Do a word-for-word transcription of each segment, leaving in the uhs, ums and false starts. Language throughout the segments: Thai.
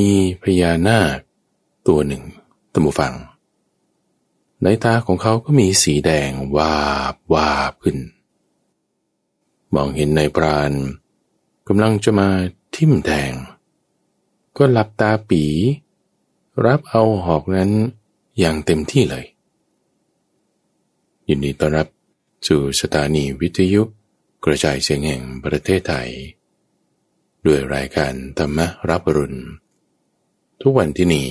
มีพญานาคตัวหนึ่งตามฟังในตาของเขาก็มีสีแดงวาบวาบขึ้นมองเห็นนายพรานกำลังจะมาทิ่มแทงก็หลับตาปีรับเอาหอกนั้นอย่างเต็มที่เลยยินดีต้อนรับสู่สถานีวิทยุกระจายเสียงแห่งประเทศไทยด้วยรายการธรรมรับอรุณทุกวันที่นี่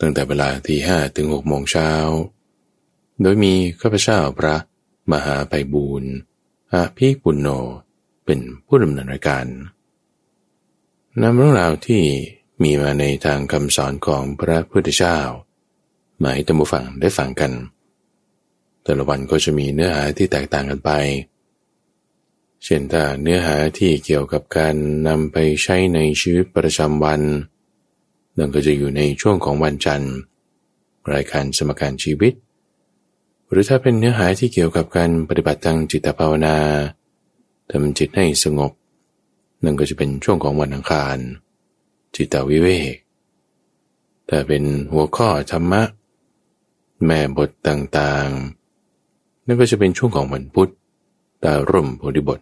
ตั้งแต่เวลาที่ห้าถึงหกโมงเช้าโดยมีข้าพเจ้าพระมหาไพบูลย์อภิปุณโญเป็นผู้ดำเนินรายการนำเรื่องราวที่มีมาในทางคำสอนของพระพุทธเจ้ามาให้ท่านผู้ฟังได้ฟังกันแต่ละวันก็จะมีเนื้อหาที่แตกต่างกันไปเช่นถ้าเนื้อหาที่เกี่ยวกับการนำไปใช้ในชีวิตประจำวันนั่นก็จะอยู่ในช่วงของวันจันทร์รายการสมการชีวิตหรือถ้าเป็นเนื้อหาที่เกี่ยวกับการปฏิบัติทางจิตภาวนาทำจิตให้สงบนั่นก็จะเป็นช่วงของวันอังคารจิตวิเวกแต่เป็นหัวข้อธรรมะแม่บทต่างๆนั่นก็จะเป็นช่วงของวันพุธตาร่มโพธิบท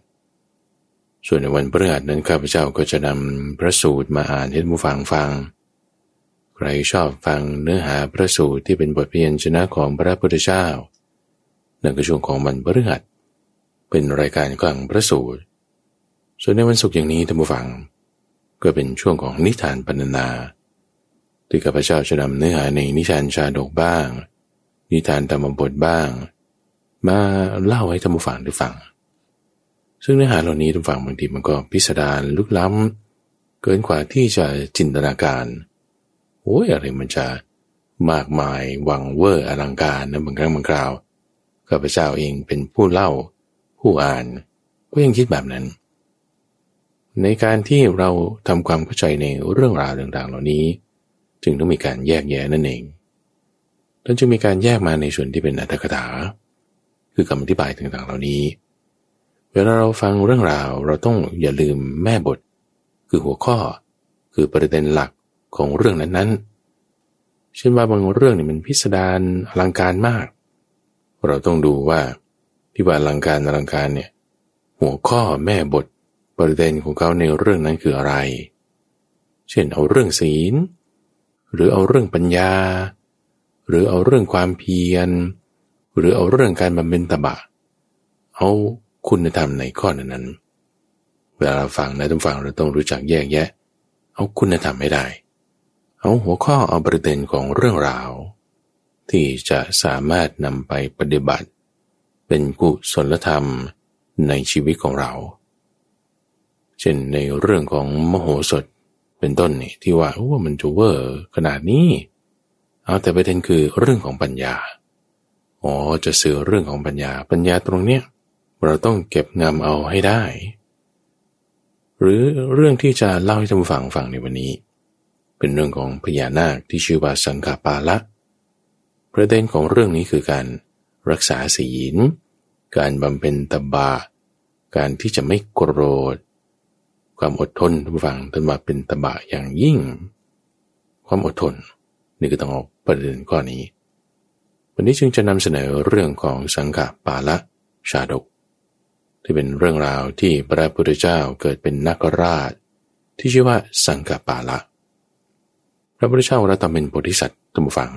ส่วนในวันพฤหัสนั้นข้าพเจ้าก็จะนำพระสูตรมาอ่านให้ผู้ฟังฟังใครชอบฟังเนื้อหาพระสูตรที่เป็นบทพยัญชนะของพระพุทธเจ้านั่นก็ช่วงของวันพฤหัสเป็นรายการกลางพระสูตรส่วนในวันศุกร์อย่างนี้ท่านผู้ฟังก็เป็นช่วงของนิทานปรรณนาที่ข้าพเจ้าจะนำเนื้อหาในนิทานชาดกบ้างนิทานธรรมบทบ้างมาเล่าให้ท่านผู้ฟังได้ฟังซึ่งเนื้อหาเหล่านี้ท่านผู้ฟังบางทีมันก็พิสดารลึกล้ำเกินกว่าที่จะจินตนาการโอ้ยอะไรมันจะมากมายวังเวอร์อลังการนะบางครั้งบางคราวข้าพเจ้าเองเป็นผู้เล่าผู้อ่านก็ยังคิดแบบนั้นในการที่เราทำความเข้าใจในเรื่องราวต่างๆเหล่านี้จึงต้องมีการแยกแยะนั่นเองท่านจึงมีการแยกมาในส่วนที่เป็นอรรถกถาคือคำอธิบายต่างๆเหล่านี้เวลาเราฟังเรื่องราวเราต้องอย่าลืมแม่บทคือหัวข้อคือประเด็นหลักของเรื่องนั้นๆเช่นว่าบางเรื่องนี่มันพิสดารอลังการมากเราต้องดูว่าที่ว่าอลังการอลังการเนี่ยหัวข้อแม่บทประเด็นของเขาในเรื่องนั้นคืออะไรเช่นเอาเรื่องศีลหรือเอาเรื่องปัญญาหรือเอาเรื่องความเพียรหรือเอาเรื่องการบำเพ็ญตบะเอาคุณธรรมในข้อนั้นๆเวลาเราฟังนะทุกฟังเราต้องรู้จักแยกแยะเอาคุณธรรมให้ได้เอาหัวข้อเอาประเด็นของเรื่องราวที่จะสามารถนำไปปฏิบัติเป็นกุศลธรรมในชีวิตของเราเช่นในเรื่องของมโหสถเป็นต้นนี่ที่ว่าโอ้มันจะเวอร์ขนาดนี้เอาแต่ประเด็นคือเรื่องของปัญญาอ๋อจะสื่อเรื่องของปัญญาปัญญาตรงเนี้ยเราต้องเก็บงำเอาให้ได้หรือเรื่องที่จะเล่าให้ท่านผู้ฟังฟังในวันนี้เป็นเรื่องของพญานาคที่ชื่อว่าสังฆปาละประเด็นของเรื่องนี้คือการรักษาศีลการบำเพ็ญตบะการที่จะไม่โกรธความอดทนท่านผู้ฟังท่านว่าเป็นตบะอย่างยิ่งความอดทนนี่ก็ต้องเอาประเด็นข้อนี้วันนี้จึงจะนำเสนอเรื่องของสังฆปาละชาดกที่เป็นเรื่องราวที่พระพุทธเจ้าเกิดเป็นนักราชที่ชื่อว่าสังฆปาละพระพุทธเจ้าเราทำเป็นโพธิสัตว์ท่านผู้ฟัง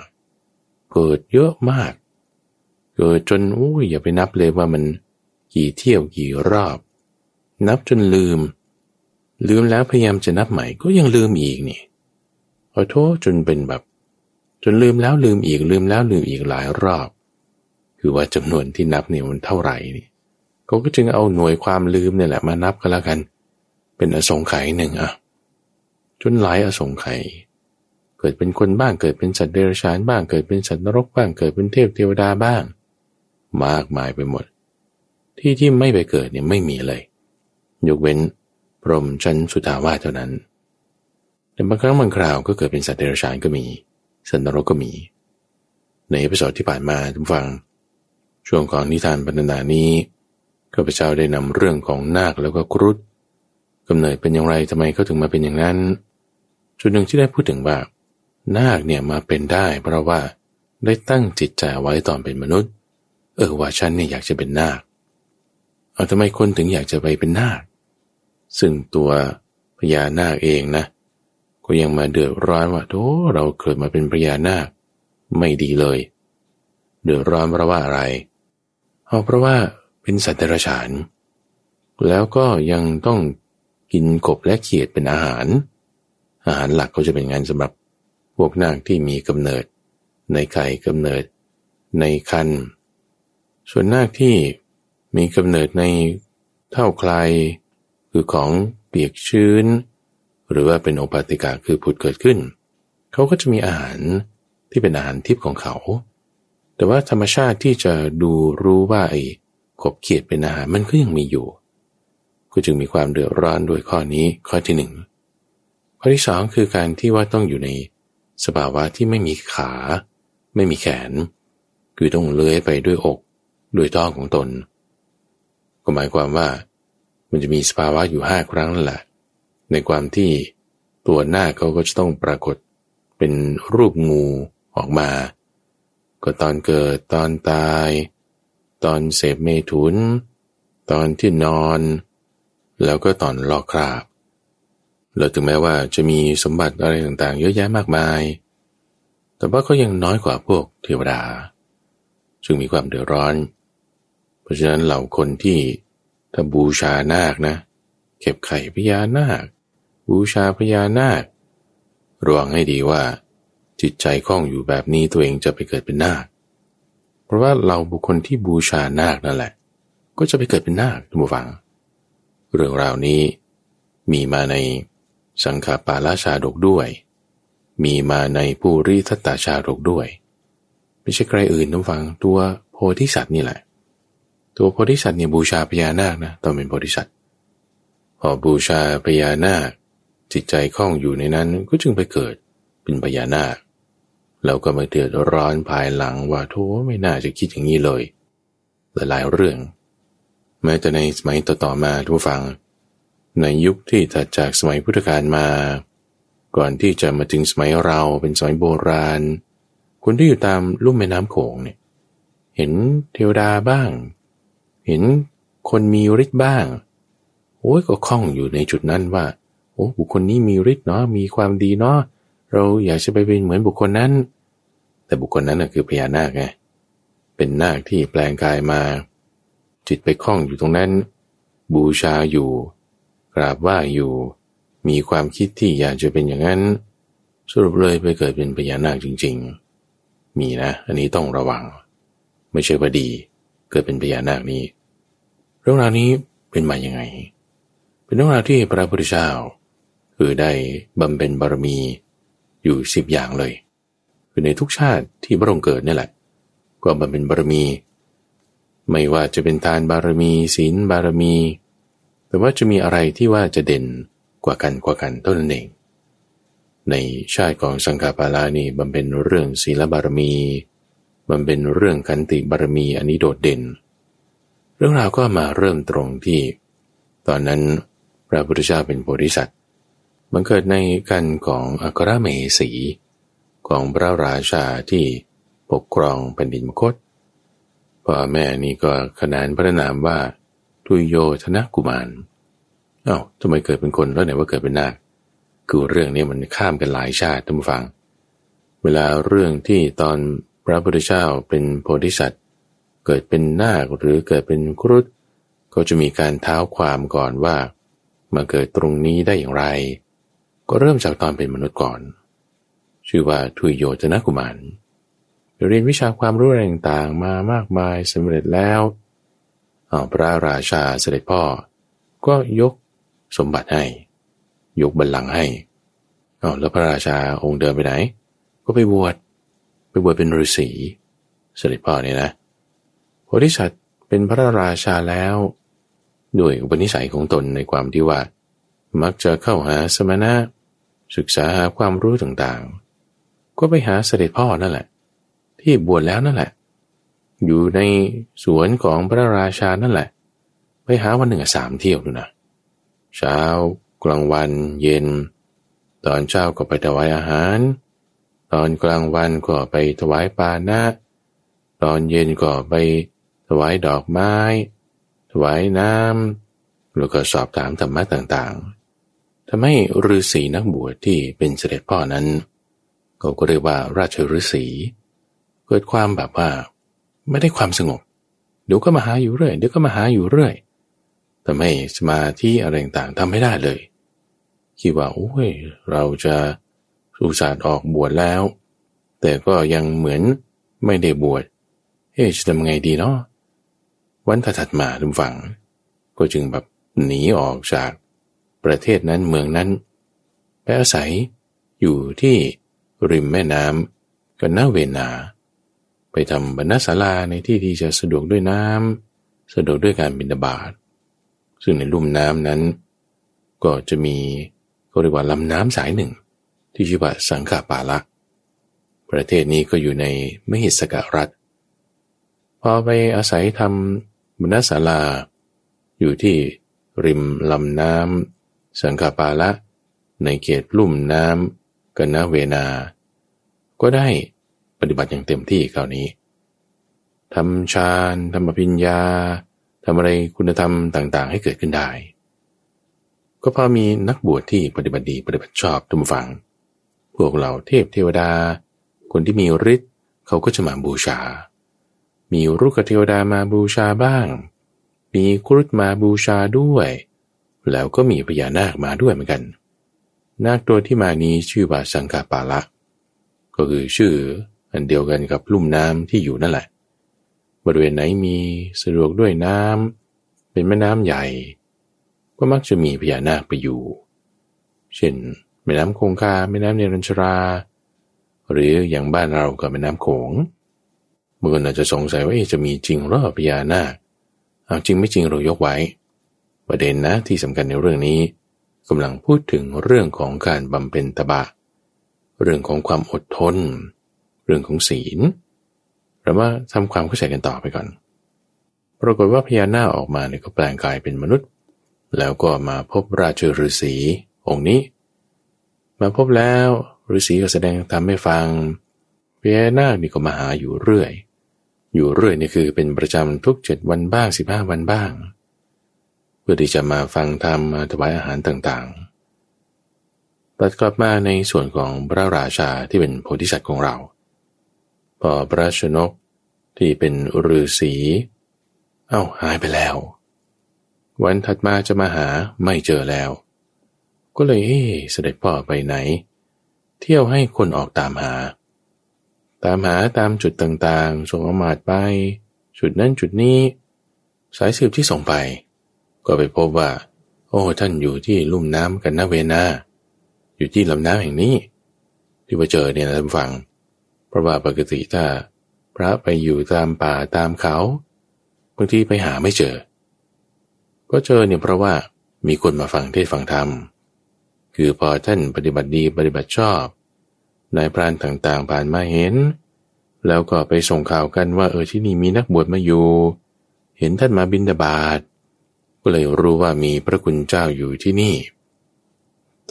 เกิดเยอะมากเกิดจนอุ้ยอย่าไปนับเลยว่ามันกี่เที่ยวกี่รอบนับจนลืมลืมแล้วพยายามจะนับใหม่ก็ยังลืมอีกนี่ขอโทษจนเป็นแบบจนลืมแล้วลืมอีกลืมแล้วลืมอีกหลายรอบคือว่าจำนวนที่นับเนี่ยมันเท่าไหร่นี่เขาก็จึงเอาหน่วยความลืมเนี่ยแหละมานับกันแล้วกันเป็นอสงไขยหนึ่งอ่ะจนหลายอสงไขยเกิดเป็นคนบ้างเกิดเป็นสัตว์เดรัจฉานบ้างเกิดเป็นสัตว์นรกบ้างเกิดเป็นเทพเทวดาบ้างมากมายไปหมดที่ที่ไม่ไปเกิดเนี่ยไม่มีเลยยกเว้นพรหมชั้นสุทาวาสเท่านั้นแต่บางครั้งบางคราวก็เกิดเป็นสัตว์เดรัจฉานก็มีสัตว์นรกก็มีในเอพิโซดที่ผ่านมาท่านฟังช่วงของนิทานบรรณานี้ข้าพเจ้าได้นำเรื่องของนาคแล้วก็ครุฑกำเนิดเป็นอย่างไรทำไมเขาถึงมาเป็นอย่างนั้น จุดหนึ่งที่ได้พูดถึงว่านาคเนี่ยมาเป็นได้เพราะว่าได้ตั้งจิตใจไว้ตอนเป็นมนุษย์เออว่าฉันเนี่ยอยากจะเป็นนาคเอาทำไมคนถึงอยากจะไปเป็นนาคซึ่งตัวพญานาคเองนะก็ยังมาเดือดร้อนว่าโธ่เราเกิดมาเป็นพญานาคไม่ดีเลยเดือดร้อนเพราะว่าอะไรเอาเพราะว่าเป็นสัตว์เดรัจฉานแล้วก็ยังต้องกินกบและเขียดเป็นอาหารอาหารหลักก็จะเป็นงานสำหรับพวกนาคที่มีกำเนิดในไข่กำเนิดในครรภ์ส่วนนาคที่มีกำเนิดในเท่าไคลคือของเปียกชื้นหรือว่าเป็นโอปาติกะคือผุดเกิดขึ้นเขาก็จะมีอาหารที่เป็นอาหารทิพย์ของเขาแต่ว่าธรรมชาติที่จะดูรู้ว่าไอ้กบเขียดเป็นอาหารมันก็ยังมีอยู่ก็จึงมีความเดือดร้อนโดยข้อนี้ข้อที่หนึ่งข้อที่สองคือการที่ว่าต้องอยู่ในสภาวะที่ไม่มีขาไม่มีแขนคือต้องเลื้อยไปด้วยอกด้วยท้องของตนก็หมายความว่ามันจะมีสภาวะอยู่ห้าครั้งนั่นแหละในความที่ตัวหน้าเขาก็จะต้องปรากฏเป็นรูปงูออกมาก็ตอนเกิดตอนตายตอนเสพเมถุนตอนที่นอนแล้วก็ตอนลอกคราบเราถึงแม้ว่าจะมีสมบัติอะไรต่างๆเยอะแยะมากมายแต่ว่าก็ยังน้อยกว่าพวกเทวดาซึ่งมีความเดือดร้อนเพราะฉะนั้นเหล่าคนที่ถ้าบูชานาคนะเก็บไข่พญานาคบูชาพญานาคระวังให้ดีว่าจิตใจคล่องอยู่แบบนี้ตัวเองจะไปเกิดเป็นนาคเพราะว่าเราบุคคลที่บูชานาคนั่นแหละก็จะไปเกิดเป็นนาคทุกผู้ฟังเรื่องราวนี้มีมาในสังฆปาลชาดกด้วยมีมาในปุริทัตตชาดกด้วยไม่ใช่ใครอื่นทุกฟังตัวโพธิสัตว์นี่แหละตัวโพธิสัตว์เนี่ยบูชาพญานาคนะตอนเป็นโพธิสัตว์พอบูชาพญานาคจิตใจคล่องอยู่ในนั้นก็จึงไปเกิดเป็นพญานาคแล้วก็มาเดือดร้อนภายหลังว่าโธ่ไม่น่าจะคิดอย่างนี้เลยหลายๆเรื่องแม้แต่ในสมัยต่อๆมาทุกฟังในยุคที่ถัดจากสมัยพุทธกาลมาก่อนที่จะมาถึงสมัยเราเป็นสมัยโบราณคนที่อยู่ตามลุ่มแม่น้ำโขงเนี่ยเห็นเทวดาบ้างเห็นคนมีฤทธิ์บ้างโอ้ยก็คล่องอยู่ในจุดนั้นว่าโอ้บุคคลนี้มีฤทธิ์เนาะมีความดีเนาะเราอยากจะไปเป็นเหมือนบุคคลนั้นแต่บุคคลนั้นน่ะคือพญานาคไงเป็นนาคที่แปลงกายมาจิตไปคล่องอยู่ตรงนั้นบูชาอยู่กราบไหว้อยู่มีความคิดที่อยากจะเป็นอย่างนั้นสรุปเลยไปเกิดเป็นพญานาคจริงๆมีนะอันนี้ต้องระวังไม่ใช่ว่าดีเกิดเป็นพญานาคนี้เรื่องราวนี้เป็นมาอย่างไงเป็นเรื่องราวที่พระพุทธเจ้าคือได้บำเพ็ญบารมีอยู่สิบอย่างเลยคือในทุกชาติที่พระองค์เกิดนี่แหละก็บำเพ็ญบารมีไม่ว่าจะเป็นทานบารมีศีลบารมีแต่ว่าจะมีอะไรที่ว่าจะเด่นกว่ากันกว่ากันเท่านั้นเองในชาติของสังฆปาลานี่บำเพ็ญเรื่องศีลบารมีบำเพ็ญเรื่องขันติบารมีอันนี้โดดเด่นเรื่องราวก็มาเริ่มตรงที่ตอนนั้นพระพุทธเจ้าเป็นโพธิสัตว์บังเกิดในกันของอัครมเหสีของพระราชาที่ปกครองแผ่นดินมคธพ่อแม่นี่ก็ขนานพระนามว่าทุยโยธนกุมารอ้าวทำไมเกิดเป็นคนแล้วไหนว่าเกิดเป็นนาคคือเรื่องนี้มันข้ามกันหลายชาติท่านผู้ฟังเวลาเรื่องที่ตอนพระพุทธเจ้าเป็นโพธิสัตว์เกิดเป็นนาคหรือเกิดเป็นครุฑก็จะมีการท้าวความก่อนว่ามาเกิดตรงนี้ได้อย่างไรก็เริ่มจากตอนเป็นมนุษย์ก่อนชื่อว่าทุยโยธนกุมารเรียนวิชาความรู้อะไรต่างๆมามากมายสำเร็จแล้วพระราชาเสด็จพ่อก็ยกสมบัติให้ยกบัลลังก์ให้อ้าวแล้วพระราชาองค์เดิมไปไหนก็ไปบวชไปบวชเป็นฤาษีเสด็จพ่อเนี่ยนะโพธิสัตว์เป็นพระราชาแล้วด้วยอุปนิสัยของตนในความที่ว่ามักจะเข้าหาสมณะศึกษาหาความรู้ต่างๆก็ไปหาเสด็จพ่อนั่นแหละที่บวชแล้วนั่นแหละอยู่ในสวนของพระราชานั่นแหละไปหาวันหนึ่งสามเที่ยวดูนะเช้ากลางวันเย็น ตอนเช้าก็ไปถวายอาหารตอนกลางวันก็ไปถวายปานะตอนเย็นก็ไปถวายดอกไม้ถวายน้ำแล้วก็สอบถามธรรมะต่างๆทำให้ฤาษีนักบวชที่เป็นเสด็จพ่อนั้นเขาก็เรียกว่าราชฤาษีเกิดความแบบว่าไม่ได้ความสงบเดี๋ยวก็มาหาอยู่เรื่อยเดี๋ยวก็มาหาอยู่เรื่อยทำให้สมาธิอะไรต่างๆทำไม่ได้เลยคิดว่าโอ้ยเราจะอุตส่าห์ออกบวชแล้วแต่ก็ยังเหมือนไม่ได้บวชเฮ้ยจะทำไงดีเนาะวันถัดมาทุกฝั่งก็จึงแบบหนีออกจากประเทศนั้นเมืองนั้นไปอาศัยอยู่ที่ริมแม่น้ำกันนาเวนาไปทำบรรณศาลาในที่ที่จะสะดวกด้วยน้ำสะดวกด้วยการบิณฑบาตซึ่งในลุ่มน้ำนั้นก็จะมีเขาเรียกว่าลำน้ำสายหนึ่งที่ชื่อว่าสังขปาละประเทศนี้ก็อยู่ในมหิสกรัฐพอไปอาศัยทำบรรณศาลาอยู่ที่ริมลำน้ำสังขปาละในเขตลุ่มน้ำกันนาเวนาก็ได้ปฏิบัติอย่างเต็มที่คราวนี้ทำฌานทำอภิญญาทำอะไรคุณธรรมต่างๆให้เกิดขึ้นได้ก็พอมีนักบวชที่ปฏิบัติดีปฏิบัติชอบทุกฝั่งพวกเหล่าเทพเทวดาคนที่มีฤทธิ์เขาก็จะมาบูชามีรุกขเทวดามาบูชาบ้างมีครุฑมาบูชาด้วยแล้วก็มีพญานาคมาด้วยเหมือนกันนาคตัวที่มานี้ชื่อว่าสังฆปาละก็คือชื่ออันเดียวกันกับลุ่มน้ำที่อยู่นั่นแหละบริเวณไหนมีสะดวกด้วยน้ำเป็นแม่น้ำใหญ่ก็มักจะมีพญานาคไปอยู่เช่นแม่น้ำคงคาแม่น้ำเนรัญชราหรืออย่างบ้านเรากับแม่น้ำโขงบางคนอาจจะสงสัยว่าจะมีจริงหรือพญานาคเอาจริงไม่จริงเรายกไว้ประเด็นนะที่สำคัญในเรื่องนี้กำลังพูดถึงเรื่องของการบำเพ็ญตบะเรื่องของความอดทนเรื่องของศีลเรามาทำความเข้าใจกันต่อไปก่อนปรากฏว่าพญานาคออกมาเนี่ยก็แปลงกายเป็นมนุษย์แล้วก็มาพบราชฤาษีองค์นี้มาพบแล้วฤาษีก็แสดงธรรมให้ฟังพญานาคนี่ก็มาหาอยู่เรื่อยอยู่เรื่อยนี่คือเป็นประจำทุกเจ็ดวันบ้างสิบห้าวันบ้างเพื่อที่จะมาฟังธรรมมาถวายอาหารต่างๆตัดกลับมาในส่วนของพระราชาที่เป็นโพธิสัตว์ของเราพอพระชนกที่เป็นฤาษีเอ้าหายไปแล้ววันถัดมาจะมาหาไม่เจอแล้วก็เลยเฮ้เสด็จพ่อไปไหนเที่ยวให้คนออกตามหาตามหาตามจุดต่างๆส่งอมาตย์ไปจุดนั้นจุดนี้สายสืบที่ส่งไปก็ไปพบว่าโอ้ท่านอยู่ที่ลุ่มน้ำกันนาเวนาอยู่ที่ลำน้ำแห่งนี้ที่ไปเจอเนี่ยท่านฟังเพราะว่าปกติถ้าพระไปอยู่ตามป่าตามเขาบางทีไปหาไม่เจอก็เจอเนี่ยเพราะว่ามีคนมาฟังเทศน์ฟังธรรมคือพอท่านปฏิบัติดีปฏิบัติชอบนายพรานต่างๆผ่านมาเห็นแล้วก็ไปส่งข่าวกันว่าเออที่นี่มีนักบวชมาอยู่เห็นท่านมาบิณฑบาตก็เลยรู้ว่ามีพระคุณเจ้าอยู่ที่นี่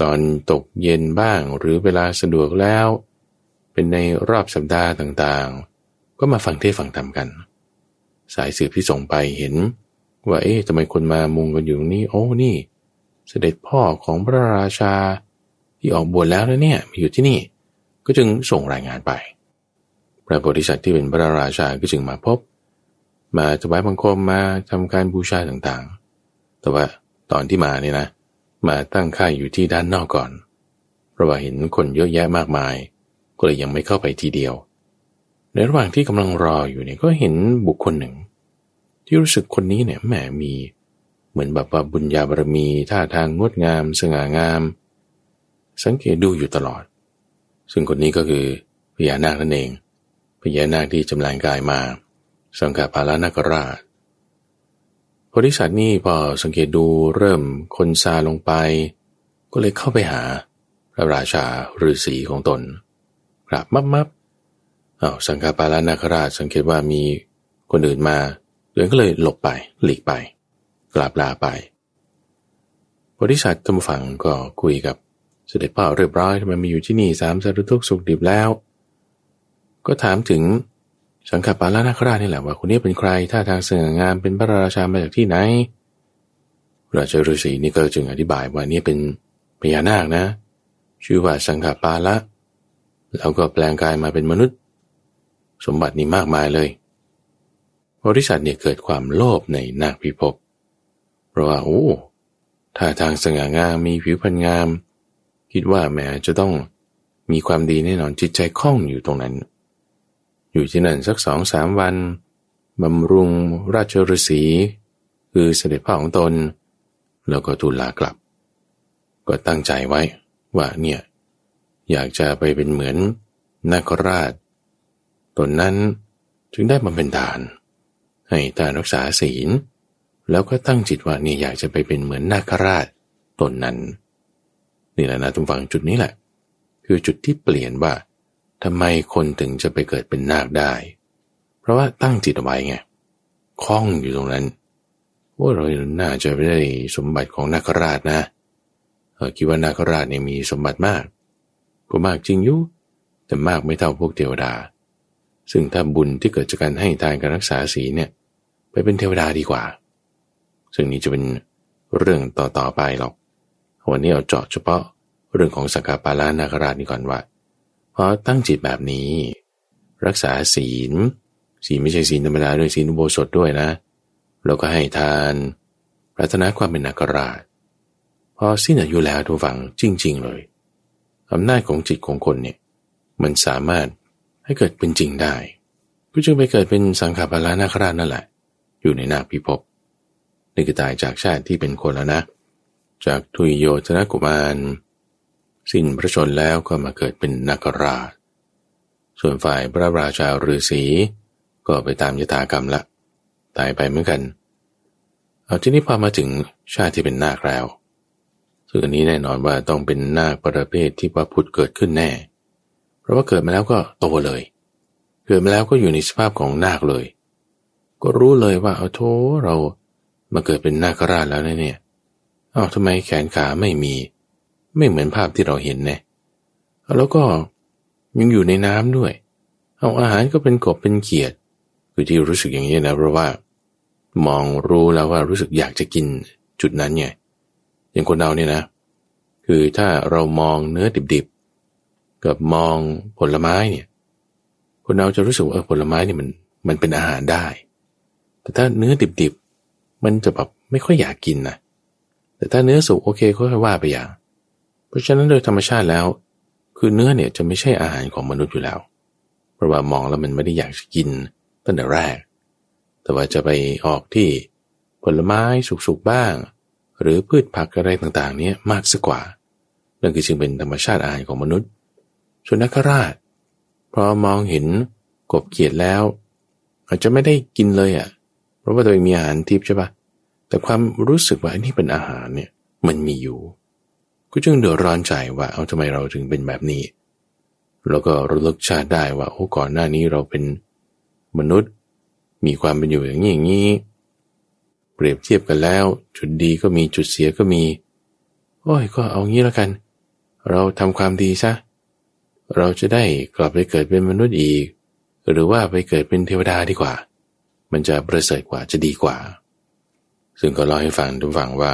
ตอนตกเย็นบ้างหรือเวลาสะดวกแล้วเป็นในรอบสัปดาห์ต่างๆก็มาฟังเทศน์ฟังธรรมกันสายสืบที่ส่งไปเห็นว่าเอ๊ะทำไมคนมามุงกันอยู่นี่โอ้นี่เสด็จพ่อของพระราชาที่ออกบวชแล้วนะเนี่ยมาอยู่ที่นี่ก็จึงส่งรายงานไปพระโพธิสัตว์ที่เป็นพระราชาก็จึงมาพบมาถวายบังคมมาทำการบูชาต่างๆแต่ว่าตอนที่มาเนี่ยนะมาตั้งค่ายอยู่ที่ด้านนอกก่อนเพราะว่าเห็นคนเยอะแยะมากมายก็เลยยังไม่เข้าไปทีเดียวในระหว่างที่กำลังรออยู่เนี่ยก็เห็นบุคคลหนึ่งที่รู้สึกคนนี้เนี่ยแหมมีเหมือนแบบว่าบุญญาบารมีท่าทางงดงามสง่างามสังเกตดูอยู่ตลอดซึ่งคนนี้ก็คือพญานาคนั่นเองพญานาคที่จำแรงกายมาสังฆปาลนาคราชโพธิสัตว์นี่พอสังเกตดูเริ่มคนซาลงไปก็เลยเข้าไปหาพระราชาฤาษีของตนกราบมับมับอ้าวสังฆปาลนาคราชสังเกตว่ามีคนอื่นมาเดินก็เลยหลบไปหลีกไปกราบลาไปโพธิสัตว์กำฝังก็คุยกับ เสด็จพ่อเรียบร้อยทำไมมาอยู่ที่นี่สามสารทุกข์สุขดิบแล้วก็ถามถึงสังฆปาลนาคราชนี่แหละว่าคนนี้เป็นใครท่าทางสง่างามเป็นพระราชามาจากที่ไหนราชฤาษีนี่ก็จึงอธิบายว่านี่เป็นพญานาคนะชื่อว่าสังฆปาละแล้วก็แปลงกายมาเป็นมนุษย์สมบัตินี่มากมายเลยบริษัทเนี่ยเกิดความโลภในนาคพิภพเพราะว่าโอ้ท่าทางสง่างามมีผิวพรรณงามคิดว่าแหมจะต้องมีความดีแน่นอนจิตใจคล่องอยู่ตรงนั้นอยู่ที่นั่นสัก สองถึงสาม วันบำรุงราชฤาษีคือเสด็จพ่อของตนแล้วก็ทูลลากลับก็ตั้งใจไว้ว่าเนี่ยอยากจะไปเป็นเหมือนนาคราชตนนั้นจึงได้มาเป็นทานให้ทานรักษาศีลแล้วก็ตั้งจิตว่าเนี่ยอยากจะไปเป็นเหมือนนาคราชตนนั้นนี่แหละนะทุกฝั่งจุดนี้แหละคือจุดที่เปลี่ยนว่าทำไมคนถึงจะไปเกิดเป็นนาคได้เพราะว่าตั้งจิตไว้ไงคล่องอยู่ตรงนั้นว่าเราน่าจะไม่ได้สมบัติของนาคราชนะเออคิดว่านาคราชเนี่ยมีสมบัติมากก็มากจริงอยู่แต่มากไม่เท่าพวกเทวดาซึ่งถ้าบุญที่เกิดจากการให้ทานการรักษาศีลเนี่ยไปเป็นเทวดาดีกว่าซึ่งนี้จะเป็นเรื่องต่อๆไปหรอกวันนี้เราเจาะเฉพาะเรื่องของสังฆปาลนาคราชนี่ก่อนว่าพอตั้งจิตแบบนี้รักษาศีลศีลไม่ใช่ศีลธรรมดาด้วยศีลอุโบสถด้วยนะเราก็ให้ทานปรารถนาความเป็นนาคราชพอสิ้นอายุแล้วทุกฝังจริงๆเลยอำนาจของจิตของคนเนี่ยมันสามารถให้เกิดเป็นจริงได้ผู้จึงไปเกิดเป็นสังฆปาลนาคราชนั่นแหละอยู่ในนาคพิภพนี่คือตายจากชาติที่เป็นคนแล้วนะจากทุยโยธนกุมารสิ้นพระชนม์แล้วก็มาเกิดเป็นนาคราชส่วนฝ่ายพระราชาฤาษีก็ไปตามยถากรรมละตายไปเหมือนกันเอาที่นี้พอมาถึงชาติที่เป็นนาคแล้วซึ่งอันนี้แน่นอนว่าต้องเป็นนาคประเภทที่พระพุทธเกิดขึ้นแน่เพราะว่าเกิดมาแล้วก็โตเลยเกิดมาแล้วก็อยู่ในสภาพของนาคเลยก็รู้เลยว่าเอาโธ่เรามาเกิดเป็นนาคราชแล้วเนี่ยอ้าวทำไมแขนขาไม่มีไม่เหมือนภาพที่เราเห็นนะแล้วก็ยังอยู่ในน้ำด้วยเอาอาหารก็เป็นกบเป็นเขียดคือที่รู้สึกอย่างนี้นะเพราะว่ามองรู้แล้วว่ารู้สึกอยากจะกินจุดนั้นไงอย่างคนเราเนี่ยนะคือถ้าเรามองเนื้อดิบๆกับมองผลไม้เนี่ยคนเราจะรู้สึกว่าผลไม้เนี่ยมันมันเป็นอาหารได้แต่ถ้าเนื้อดิบๆมันจะแบบไม่ค่อยอยากกินนะแต่ถ้าเนื้อสุกโอเคค่อยว่าไปอย่างเพราะฉะนั้นโดยธรรมชาติแล้วคือเนื้อเนี่ยจะไม่ใช่อาหารของมนุษย์อยู่แล้วเพราะว่ามองแล้วมันไม่ได้อยากกินตั้งแต่แรกแต่ว่าจะไปออกที่ผลไม้สุกๆบ้างหรือพืชผักอะไรต่างๆเนี่ยมากซะกว่านั่นคือจึงเป็นธรรมชาติอาหารของมนุษย์ส่วนนาคราชพอมองเห็นกบเขียดแล้วอาจจะไม่ได้กินเลยอ่ะเพราะว่าตัวเองมีอาหารทิพย์ใช่ป่ะแต่ความรู้สึกว่าอันนี้เป็นอาหารเนี่ยมันมีอยู่ก็จึงเดือดร้อนใจว่าเอาทำไมเราถึงเป็นแบบนี้แล้วก็ระลึกชาติได้ว่าโอ้ก่อนหน้านี้เราเป็นมนุษย์มีความเป็นอยู่อย่างนี้อย่างนี้เปรียบเทียบกันแล้วจุดดีก็มีจุดเสียก็มีโอ้ยก็เอางี้แล้วกันเราทำความดีซะเราจะได้กลับไปเกิดเป็นมนุษย์อีกหรือว่าไปเกิดเป็นเทวดาดีกว่ามันจะประเสริฐกว่าจะดีกว่าซึ่งก็เล่าให้ฟังทุกฝั่งว่า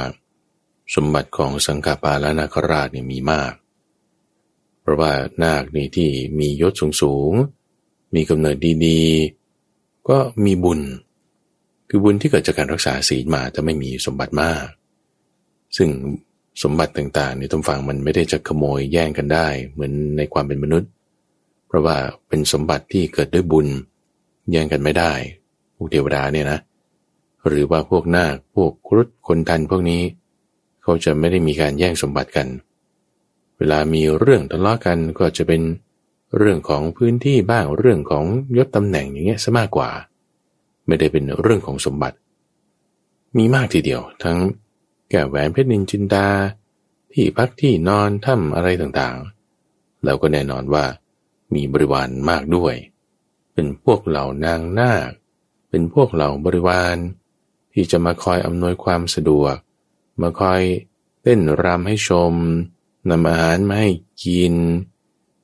สมบัติของสังฆปาลนาคราชนี่มีมากเพราะว่านาคนี่ที่มียศสูงๆมีกำเนิดดีๆก็มีบุญคือบุญที่เกิดจากการรักษาศีลมาแต่ไม่มีสมบัติมากซึ่งสมบัติต่างๆนี่ต้องฟังมันไม่ได้จะขโมยแย่งกันได้เหมือนในความเป็นมนุษย์เพราะว่าเป็นสมบัติที่เกิดด้วยบุญแย่งกันไม่ได้พวกเทวดาเนี่ยนะหรือว่าพวกนาคพวกครุฑคนทันพวกนี้เขาจะไม่ได้มีการแย่งสมบัติกันเวลามีเรื่องทะเลาะกันก็จะเป็นเรื่องของพื้นที่บ้างเรื่องของยศตำแหน่งอย่างเงี้ยซะมากกว่าไม่ได้เป็นเรื่องของสมบัติมีมากทีเดียวทั้งแก้วแหวนเพชรนินจินดาที่พักที่นอนถ้ำอะไรต่างๆแล้วก็แน่นอนว่ามีบริวารมากด้วยเป็นพวกเหล่านางนาคเป็นพวกเหล่าบริวารที่จะมาคอยอำนวยความสะดวกมาคอยเต้นรำให้ชม นำอาหารมาให้กิน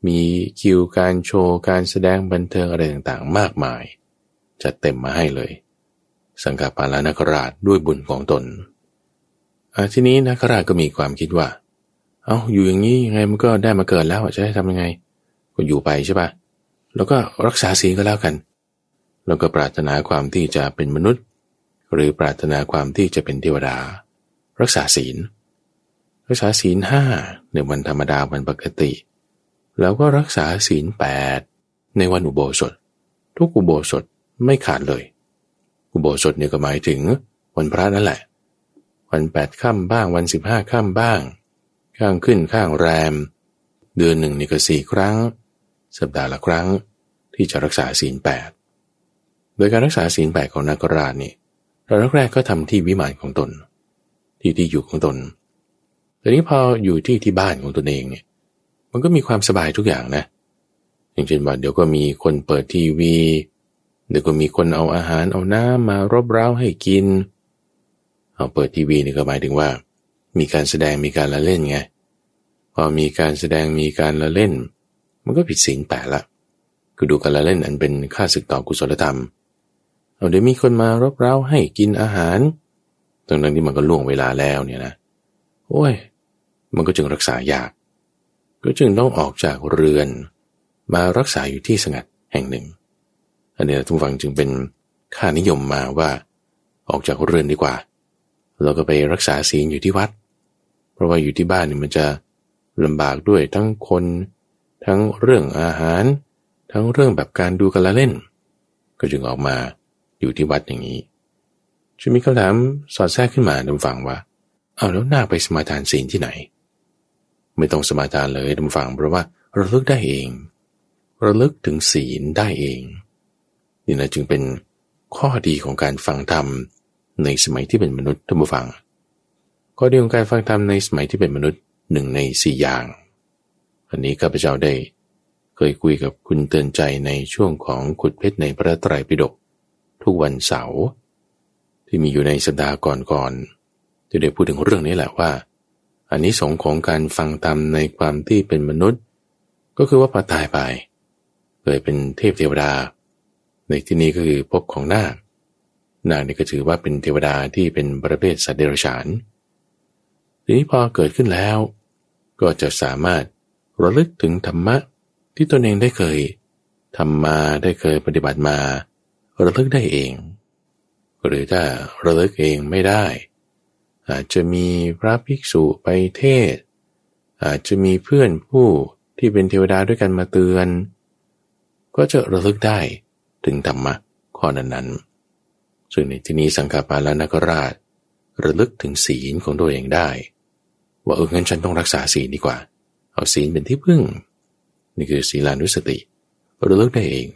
มีคิวการโชว์การแสดงบันเทิงอะไรต่างๆมากมายจะเต็มมาให้เลยสังฆปาลานคราชด้วยบุญของตนทีนี้นคราชก็มีความคิดว่าเอ้าอยู่อย่างนี้ยังไงมันก็ได้มาเกิดแล้วจะให้ทำยังไงก็อยู่ไปใช่ปะแล้วก็รักษาศีลก็แล้วกันแล้วก็ปรารถนาความที่จะเป็นมนุษย์หรือปรารถนาความที่จะเป็นเทวดารักษาศีลรักษาศีลห้าในวันธรรมดาวันปกติแล้วก็รักษาศีลแปดในวันอุโบสถทุกอุโบสถไม่ขาดเลยอุโบสถเนี่ยก็หมายถึงวันพระนั่นแหละวันแปดค่ำบ้างวันสิบห้าค่ำบ้างข้างขึ้นข้างแรมเดือนหนึ่งนี่ก็สี่ครั้งสัปดาห์ละครั้งที่จะรักษาศีลแปดโดยการรักษาศีลแปดของนคราชนี่ตอนแรกๆก็ทำที่วิมานของตนที่ที่อยู่ของตนแต่นี้พออยู่ที่ที่บ้านของตนเองเนี่ยมันก็มีความสบายทุกอย่างนะอย่างเช่นว่าเดี๋ยวก็มีคนเปิดทีวีเดี๋ยวก็มีคนเอาอาหารเอาน้ำมารบเร้าให้กินเอาเปิดทีวีนี่ก็หมายถึงว่ามีการแสดงมีการละเล่นไงพอมีการแสดงมีการละเล่นมันก็ผิดศีลแปดละคือดูการละเล่นอันเป็นค่าศึกต่อกุศลธรรมเอาเดี๋ยวมีคนมารบเร้าให้กินอาหารตรงนั้นที่มันก็ล่วงเวลาแล้วเนี่ยนะโอ้ยมันก็จึงรักษายากก็จึงต้องออกจากเรือนมารักษาอยู่ที่สงัดแห่งหนึ่งอันนี้ทุกฝั่งจึงเป็นค่านิยมมาว่าออกจากเรือนดีกว่าเราก็ไปรักษาศีลอยู่ที่วัดเพราะว่าอยู่ที่บ้านนี่มันจะลำบากด้วยทั้งคนทั้งเรื่องอาหารทั้งเรื่องแบบการดูการละเล่นก็จึงออกมาอยู่ที่วัดอย่างนี้จึงมีคำถามสอดแทรกขึ้นมาทุกฝั่งว่าเอาแล้วน่าไปสมาทานศีลที่ไหนไม่ต้องสมาทานเลยทุกฝั่งเพราะว่าเราเลิกได้เองเราเลิกถึงศีลได้เองนี่นะจึงเป็นข้อดีของการฟังธรรมในสมัยที่เป็นมนุษย์ท่านผู้ฟังข้อดีของการฟังธรรมในสมัยที่เป็นมนุษย์หนึ่งในสี่อย่างอันนี้ข้าพเจ้าได้เคยคุยกับคุณเตือนใจในช่วงของขุดเพชรในพระไตรปิฎกทุกวันเสาร์ที่มีอยู่ในสัปดาห์ก่อนๆที่ได้พูดถึงเรื่องนี้แหละว่าอันนี้สงของการฟังธรรมในความที่เป็นมนุษย์ก็คือว่าพอตายไปเคยเป็นเทพเทวดาในที่นี้ก็คือภพของนาค นาคนี่ก็ถือว่าเป็นเทวดาที่เป็นประเภทสัตว์เดรัจฉานทีนี้พอเกิดขึ้นแล้วก็จะสามารถระลึกถึงธรรมะที่ตนเองได้เคยทำมาได้เคยปฏิบัติมาระลึกได้เองหรือถ้าระลึกเองไม่ได้อาจจะมีพระภิกษุไปเทศอาจจะมีเพื่อนผู้ที่เป็นเทวดาด้วยกันมาเตือนก็จะระลึกได้ถึงธรรมะข้อนั้นๆซึ่งในที่นี้สังฆปาลานคราชระลึกถึงศีลของตัวเองได้ว่าเอองั้นฉันต้องรักษาศีลดีกว่าเอาศีลเป็นที่พึ่งนี่คือศีลานุสติระลึกได้เอง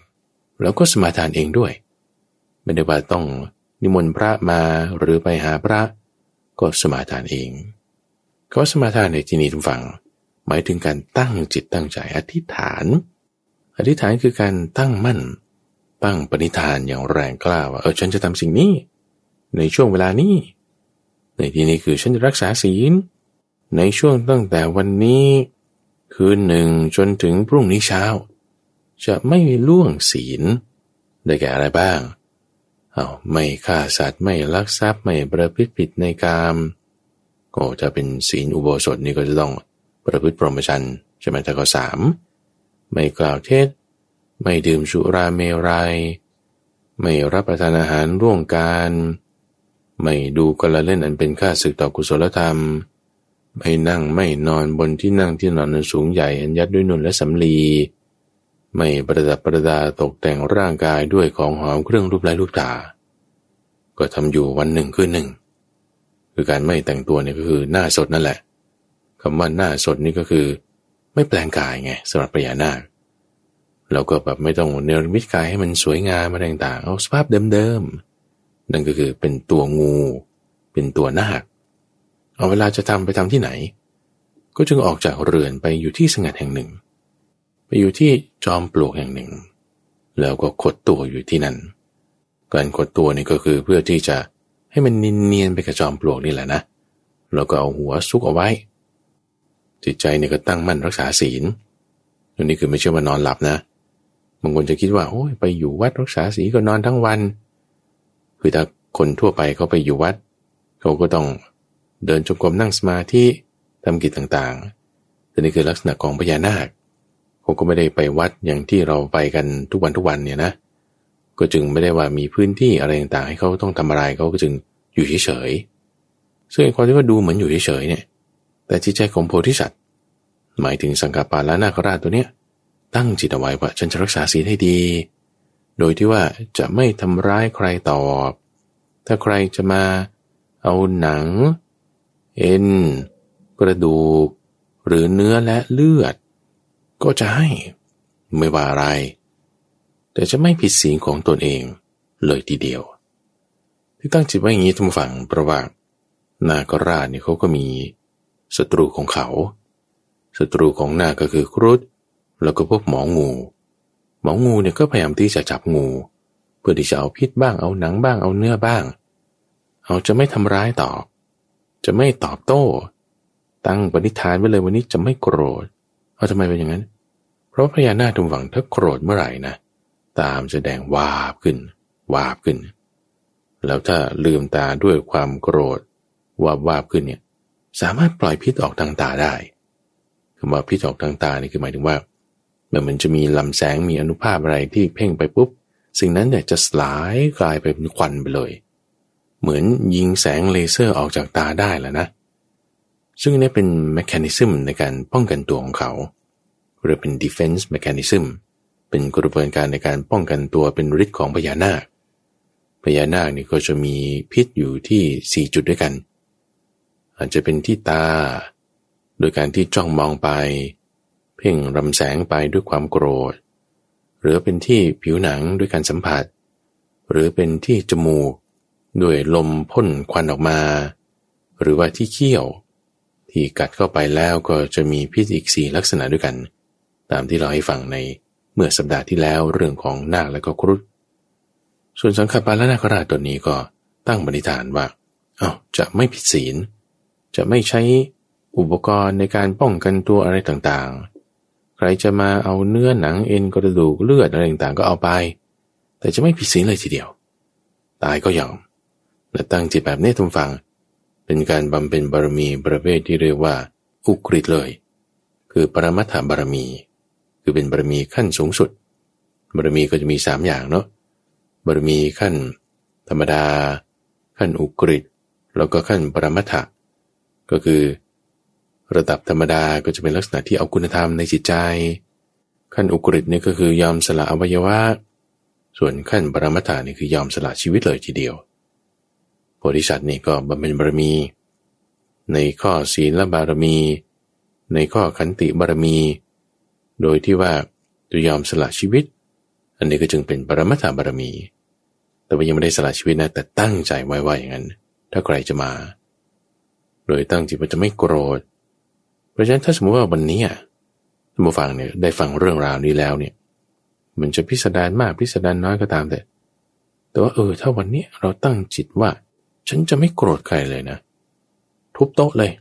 แล้วก็สมาทานเองด้วยไม่ได้ว่าต้องนิมนต์พระมาหรือไปหาพระก็สมาทานเองก็สมาทานในที่นี้ทุกฝั่งหมายถึงการตั้งจิตตั้งใจอธิษฐานอธิษฐานคือการตั้งมั่นตั้งปณิธานอย่างแรงกล้าว่าเออฉันจะทำสิ่งนี้ในช่วงเวลานี้ในที่นี้คือฉันจะรักษาศีลในช่วงตั้งแต่วันนี้คืนหนึ่งจนถึงพรุ่งนี้เช้าจะไม่ล่วงศีลได้แก่อะไรบ้างเอาไม่ฆ่าสัตว์ไม่ลักทรัพย์ไม่ประพฤติผิดในกามก็จะเป็นศีลอุโบสถนี่ก็จะต้องประพฤติพรหมจรรย์ใช่ไหมแต่ก็สามไม่กล่าวเท็จไม่ดื่มสุราเมรัยไม่รับประทานอาหารร่วงการไม่ดูการละเล่นอันเป็นค่าศึกต่อกุศลธรรมไม่นั่งไม่นอนบนที่นั่งที่นอนสูงใหญ่อันยัดด้วยนุ่นและสำลีไม่ประดับประดาตกแต่งร่างกายด้วยของหอมเครื่องรูปไร้รูปตาก็ทำอยู่วันหนึ่งคืนหนึ่งคือการไม่แต่งตัวนี่ก็คือหน้าสดนั่นแหละคำว่าหน้าสดนี่ก็คือไม่แปลงกายไงสำหรับพญานาคเราก็แบบไม่ต้องเนรมิตกายให้มันสวยงามอะไรต่างๆเอาสภาพเดิมๆนั่นก็คือเป็นตัวงูเป็นตัวนาคเอาเวลาจะทำไปทำที่ไหนก็จึงออกจากเรือนไปอยู่ที่สงัดแห่งหนึ่งไปอยู่ที่จอมปลวกแห่งหนึ่งแล้วก็ขดตัวอยู่ที่นั่นการขดตัวนี่ก็คือเพื่อที่จะให้มันเนียนๆไปกับจอมปลวกนี่แหละนะแล้วก็เอาหัวซุกเอาไว้ จิตใจเนี่ยก็ตั้งมั่นรักษาศีลอันนี้คือไม่ใช่ว่านอนหลับนะบางคนจะคิดว่าโอ้ยไปอยู่วัดรักษาศีลก็นอนทั้งวันคือถ้าคนทั่วไปเขาไปอยู่วัดเขาก็ต้องเดินจงกรมนั่งสมาธิทำกิจต่างๆแต่นี่คือลักษณะของพญานาคเขาก็ไม่ได้ไปวัดอย่างที่เราไปกันทุกวันทุกวันเนี่ยนะก็จึงไม่ได้ว่ามีพื้นที่อะไรต่างๆให้เขาต้องทำอะไรเขาก็จึงอยู่เฉยๆซึ่งความที่ว่าดูเหมือนอยู่เฉยๆเนี่ยแต่จิตใจของโพธิสัตว์หมายถึงสังฆปาลนาคราชตัวเนี้ยตั้งจิตเอาไว้ว่าฉันจะรักษาศีลให้ดีโดยที่ว่าจะไม่ทำร้ายใครตอบถ้าใครจะมาเอาหนังเอ็นกระดูกหรือเนื้อและเลือดก็จะให้ไม่ว่าอะไรแต่จะไม่ผิดศีลของตนเองเลยทีเดียวที่ตั้งจิตไว้อย่างนี้ทุกฝั่งประวัตินาคราชเนี่ยเขาก็มีศัตรูของเขาศัตรูของนาคก็คือครุฑแล้วก็พวกหมองูหมองูเนี่ยก็พยายามที่จะจับงูเพื่อที่จะเอาพิษบ้างเอาหนังบ้างเอาเนื้อบ้างเอาจะไม่ทำร้ายตอบจะไม่ตอบโต้ตั้งปณิธานไว้เลยวันนี้จะไม่โกรธเอาทำไมเป็นอย่างนั้นเพราะพญานาคทุกฝั่งถ้าโกรธเมื่อไหร่นะตามแสดงวาบขึ้นวาบขึ้นแล้วถ้าลืมตาด้วยความโกรธวาบวาบขึ้นเนี่ยสามารถปล่อยพิษออกทางตาได้คำว่าพิษออกทางตานี่คือหมายถึงว่าแบบมันจะมีลำแสงมีอนุภาพอะไรที่เพ่งไปปุ๊บสิ่งนั้นเนี่ยจะสลายกลายไปเป็นควันไปเลยเหมือนยิงแสงเลเซอร์ออกจากตาได้แล้วนะซึ่งนี่เป็นเมคานิซึมในการป้องกันตัวของเขาหรือเป็น defense mechanism เป็นกระบวนการในการป้องกันตัวเป็นฤทธิ์ของพญานาคพญานาคนี่ก็จะมีพิษอยู่ที่สี่จุดด้วยกันอาจจะเป็นที่ตาโดยการที่จ้องมองไปเพ่งรำแสงไปด้วยความโกรธหรือเป็นที่ผิวหนังด้วยการสัมผัสหรือเป็นที่จมูกด้วยลมพ่นควันออกมาหรือว่าที่เขี้ยวที่กัดเข้าไปแล้วก็จะมีพิษอีกสี่ลักษณะด้วยกันตามที่เราให้ฟังในเมื่อสัปดาห์ที่แล้วเรื่องของนาคและก็ครุฑส่วนสังฆปาลนาคราชตัวนี้ก็ตั้งปณิธานว่าอ้าวจะไม่ผิดศีลจะไม่ใช้อุปกรณ์ในการป้องกันตัวอะไรต่างๆใครจะมาเอาเนื้อหนังเอ็นกระดูกเลือดอะไรต่างๆก็เอาไปแต่จะไม่ผิดศีลเลยทีเดียวตายก็ยอมและตั้งจิตแบบนี้ทุกฝั่งเป็นการบำเพ็ญบารมีประเภทที่เรียกว่าอุกฤษเลยคือปรมัตถบารมีคือเป็นบารมีขั้นสูงสุดบารมีก็จะมีสามอย่างเนาะบารมีขั้นธรรมดาขั้นอุกฤษแล้วก็ขั้นปรมัตถก็คือระดับธรรมดาก็จะเป็นลักษณะที่เอาคุณธรรมในจิตใจขั้นอุกฤษนี่ก็คือยอมสละอวัยวะส่วนขั้นปรมัตถนี่คือยอมสละชีวิตเลยทีเดียวโพธิสัตว์นี่ก็บำเพ็ญบารมีในข้อศีลบารมีในข้อขันติบารมีโดยที่ว่าจะยอมสละชีวิตอันนี้ก็จึงเป็นปรมัตถบารมีแต่ว่ายังไม่ได้สละชีวิตนะแต่ตั้งใจไว้ว่าอย่างนั้นถ้าใครจะมาโดยตั้งจิตว่าจะไม่โกรธเพราะฉะนั้นถ้าสมมติว่าวันนี้ท่านผู้ฟังเนี่ยได้ฟังเรื่องราวนี้แล้วเนี่ยมันจะพิสดารมากพิสดารน้อยก็ตามแต่แต่ว่าเออถ้าวันนี้เราตั้งจิตว่าฉันจะไม่โกรธใครเลยนะทุบโต๊ะเลย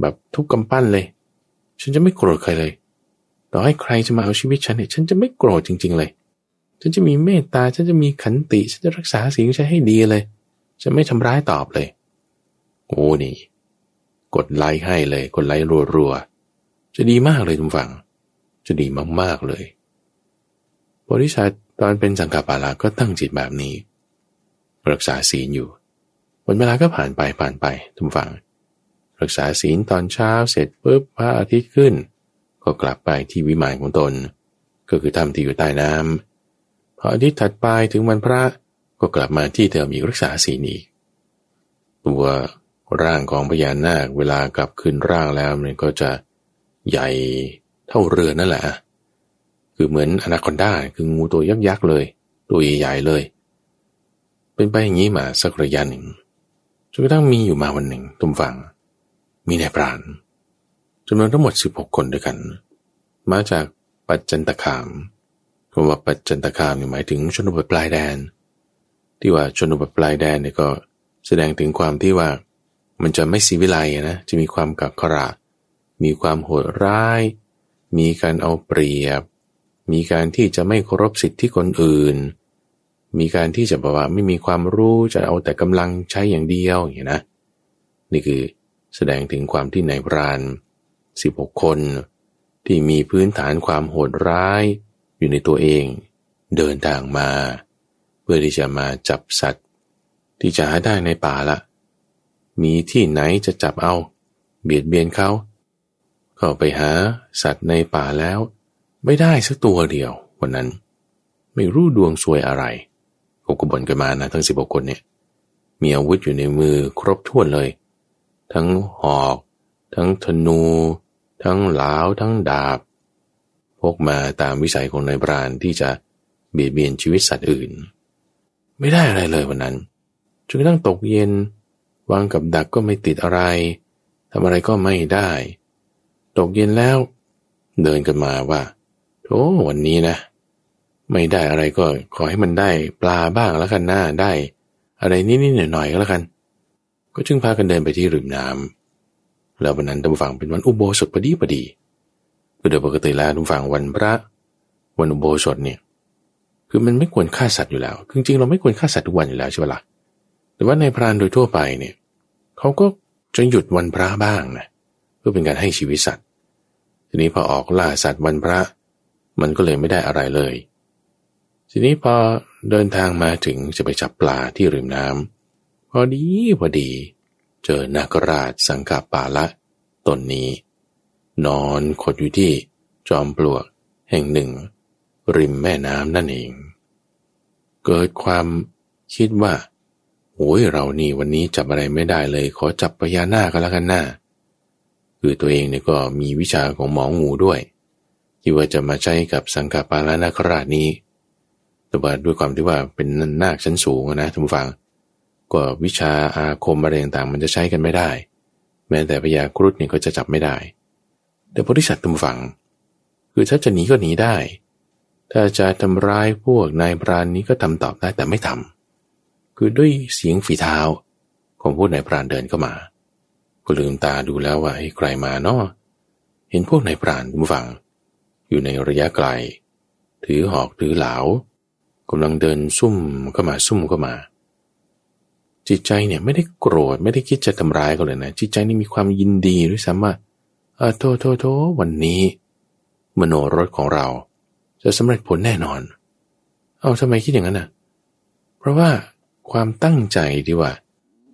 แบบทุบกำปั้นเลยฉันจะไม่โกรธใครเลยต่อให้ใครจะมาเอาชีวิตฉันเนี่ยฉันจะไม่โกรธจริงๆเลยฉันจะมีเมตตาฉันจะมีขันติฉันจะรักษาศีลฉันให้ดีเลยจะไม่ทำร้ายตอบเลยโอ้นี่กดไลค์ให้เลยกดไลค์รัวๆจะดีมากเลยทุกฝั่งจะดีมากๆเลยบริษัทตอนเป็นสังฆปาลาก็ตั้งจิตแบบนี้รักษาศีลอยู่วันเวลาก็ผ่านไปผ่านไปทุกฝั่งรักษาศีลตอนเช้าเสร็จปุ๊บพระอาทิตย์ขึ้นก็กลับไปที่วิมานของตนก็คือถ้ำที่อยู่ใต้น้ำพออาทิตย์ถัดไปถึงวันพระก็กลับมาที่เดิมอีกรักษาศีลอีกตัวร่างของพญานาคเวลากลับคืนร่างแล้วมันก็จะใหญ่เท่าเรือนั่นแหละคือเหมือนอนาคอนดาคืองูตัวยักษ์ๆเลยตัวใหญ่ๆเลยเป็นไปอย่างนี้มาสักระยะหนึ่งจนกระทั่งมีอยู่มาวันหนึ่งตุ่มฟังมีนายพรานจำนวนทั้งหมดสิบหกคนด้วยกันมาจากปัจจันตคามคำว่าปัจจันตคามหมายถึงชนบทปลายแดนที่ว่าชนบทปลายแดนเนี่ยก็แสดงถึงความที่ว่ามันจะไม่สีวิไลนะจะมีความกักขระ มีความโหดร้ายมีการเอาเปรียบมีการที่จะไม่เคารพสิทธิคนอื่นมีการที่จะบอกว่าไม่มีความรู้จะเอาแต่กำลังใช้อย่างเดียวอย่างนี้นะนี่คือแสดงถึงความที่นายพรานสิบหกคนที่มีพื้นฐานความโหดร้ายอยู่ในตัวเองเดินทางมาเพื่อที่จะมาจับสัตว์ที่จะหาได้ในป่าละมีที่ไหนจะจับเอาเบียดเบียนเขาเข้าไปหาสัตว์ในป่าแล้วไม่ได้สักตัวเดียววันนั้นไม่รู้ดวงซวยอะไรก็กบ่นกันมานะทั้งสิบหกคนเนี่ยมีอาวุธอยู่ในมือครบถ้วนเลยทั้งหอกทั้งธนูทั้งหลาวทั้งดาบพกมาตามวิสัยของนายพรานที่จะเบียดเบียนชีวิตสัตว์อื่นไม่ได้อะไรเลยวันนั้นจนกระทั่งตกเย็นวางกับดักก็ไม่ติดอะไรทำอะไรก็ไม่ได้ตกเย็นแล้วเดินกันมาว่าโธ่วันนี้นะไม่ได้อะไรก็ขอให้มันได้ปลาบ้างแล้วกันหน้าได้อะไรนิดๆหน่อยๆก็แล้วกันก็จึงพากันเดินไปที่ริมน้ำแล้ววันนั้นท่านฟังเป็นวันอุโบสถพอดีพอดีโดยปกติแล้วท่านฟังวันพระวันอุโบสถเนี่ยคือมันไม่ควรฆ่าสัตว์อยู่แล้วจริงๆเราไม่ควรฆ่าสัตว์ทุกวันอยู่แล้วใช่ไหมล่ะแต่ว่าในพรานโดยทั่วไปเนี่ยเขาก็จะหยุดวันพระบ้างนะเพื่อเป็นการให้ชีวิตสัตว์ทีนี้พอออกล่าสัตว์วันพระมันก็เลยไม่ได้อะไรเลยทีนี้พอเดินทางมาถึงจะไปจับปลาที่ริมน้ำพอดีพอดีเจอนาคราชสังขปาละตนนี้นอนขดอยู่ที่จอมปลวกแห่งหนึ่งริมแม่น้ำนั่นเองเกิดความคิดว่าโอ้ยเรานี่วันนี้จับอะไรไม่ได้เลยขอจับพญานาคก็แล้วกันนะคือตัวเองเนี่ยก็มีวิชาของหมองูด้วยที่ว่าจะมาใช้กับสังขปาลนาคราชนี้แต่ว่าด้วยความที่ว่าเป็นนาคชั้นสูงนะท่านผู้ฟังก็วิชาอาคมอะไรต่างๆมันจะใช้กันไม่ได้แม้แต่พญากรุฑเนี่ยก็จะจับไม่ได้แต่บริษัทตำฝังคือถ้าจะหนีก็หนีได้ถ้าจะทำร้ายพวกนายพรานนี้ก็ทำตอบได้แต่ไม่ทำคือด้วยเสียงฝีเท้าของพวกนายพรานเดินเข้ามาก็ลืมตาดูแล้วว่าใครมาเนาะเห็นพวกนายพรานตำฝังอยู่ในระยะไกลถือหอกถือเหลากำลังเดินซุ่มเข้ามาซุ่มเข้ามาจิตใจเนี่ยไม่ได้โกรธไม่ได้คิดจะทำร้ายเขาเลยนะจิตใจนี่มีความยินดีด้วยซ้ำว่าอ่าโทโทโทวันนี้มโนรสของเราจะสำเร็จผลแน่นอนเอาทำไมคิดอย่างนั้นน่ะเพราะว่าความตั้งใจที่ว่า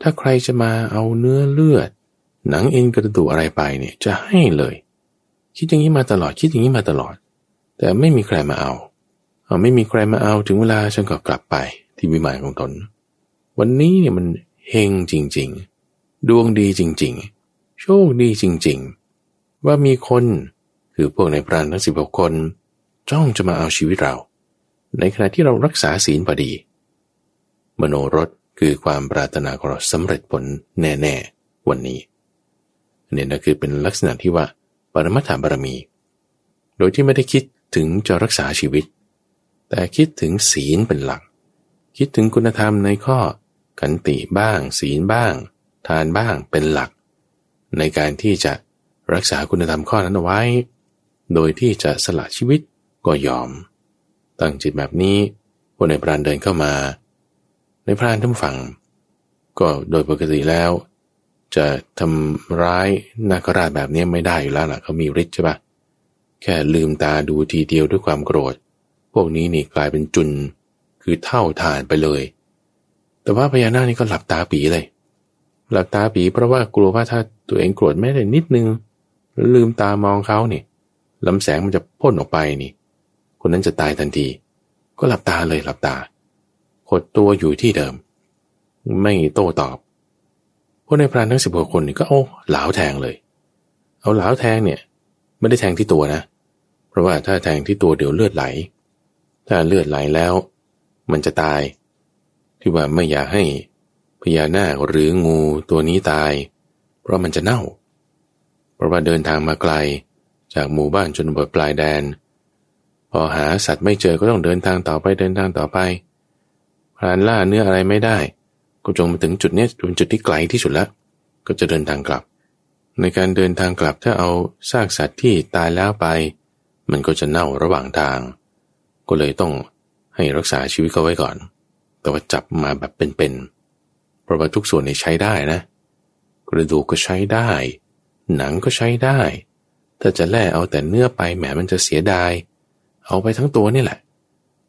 ถ้าใครจะมาเอาเนื้อเลือดหนังเอ็นกระดูกอะไรไปเนี่ยจะให้เลยคิดอย่างนี้มาตลอดคิดอย่างนี้มาตลอดแต่ไม่มีใครมาเอาเอาไม่มีใครมาเอาถึงเวลาฉันก็กลับไปที่วิมานของตนวันนี้เนี่ยมันเฮงจริงๆดวงดีจริงๆโชคดีจริงๆว่ามีคนคือพวกนายพรานทั้งสิบหกคนจ้องจะมาเอาชีวิตเราในขณะที่เรารักษาศีลพอดีมโนรสคือความปรารถนาของเราสำเร็จผลแน่ๆวันนี้เนี่ยนะคือเป็นลักษณะที่ว่าปรมัตถบารมีโดยที่ไม่ได้คิดถึงจะรักษาชีวิตแต่คิดถึงศีลเป็นหลักคิดถึงคุณธรรมในข้อขันติบ้างศีลบ้างทานบ้างเป็นหลักในการที่จะรักษาคุณธรรมข้อนั้นเอาไว้โดยที่จะสละชีวิตก็ยอมตั้งจิตแบบนี้พวกนายพรานเดินเข้ามาในพรานทั้งฝั่งก็โดยปกติแล้วจะทำร้ายนาคราชแบบนี้ไม่ได้อยู่แล้วล่ะเขามีฤทธิ์ใช่ปะแค่ลืมตาดูทีเดียวด้วยความโกรธพวกนี้นี่กลายเป็นจุนคือเท่าทานไปเลยแต่ว่าพญานาคนี่ก็หลับตาปีเลยหลับตาปีเพราะว่ากลัวว่าถ้าตัวเองโกรธแม้แต่นิดนึงลืมตามองเขานี่ลำแสงมันจะพ่นออกไปนี่คนนั้นจะตายทันทีก็หลับตาเลยหลับตาขดตัวอยู่ที่เดิมไม่โต้ตอบพวกนายพรานทั้งสิบหกคนนี่ก็เอาหลาวแทงเลยเอาหลาวแทงเนี่ยไม่ได้แทงที่ตัวนะเพราะว่าถ้าแทงที่ตัวเดี๋ยวเลือดไหลถ้าเลือดไหลแล้วมันจะตายที่ว่าไม่อยากให้พญานาคหรืองูตัวนี้ตายเพราะมันจะเน่าเพราะว่าเดินทางมาไกลจากหมู่บ้านชนบทปลายแดนพอหาสัตว์ไม่เจอก็ต้องเดินทางต่อไปเดินทางต่อไปพรานล่าเนื้ออะไรไม่ได้ก็จงมาถึงจุดนี้เป็นจุดที่ไกลที่สุดแล้วก็จะเดินทางกลับ ในการเดินทางกลับถ้าเอาซากสัตว์ที่ตายแล้วไปมันก็จะเน่าระหว่างทางก็เลยต้องให้รักษาชีวิตเขาไว้ก่อนแต่ว่าจับมาแบบเป็นๆเพราะว่าทุกส่วนเนี่ยใช้ได้นะกระดูกก็ใช้ได้หนังก็ใช้ได้ถ้าจะแล่เอาแต่เนื้อไปแหมมันจะเสียดายเอาไปทั้งตัวนี่แหละ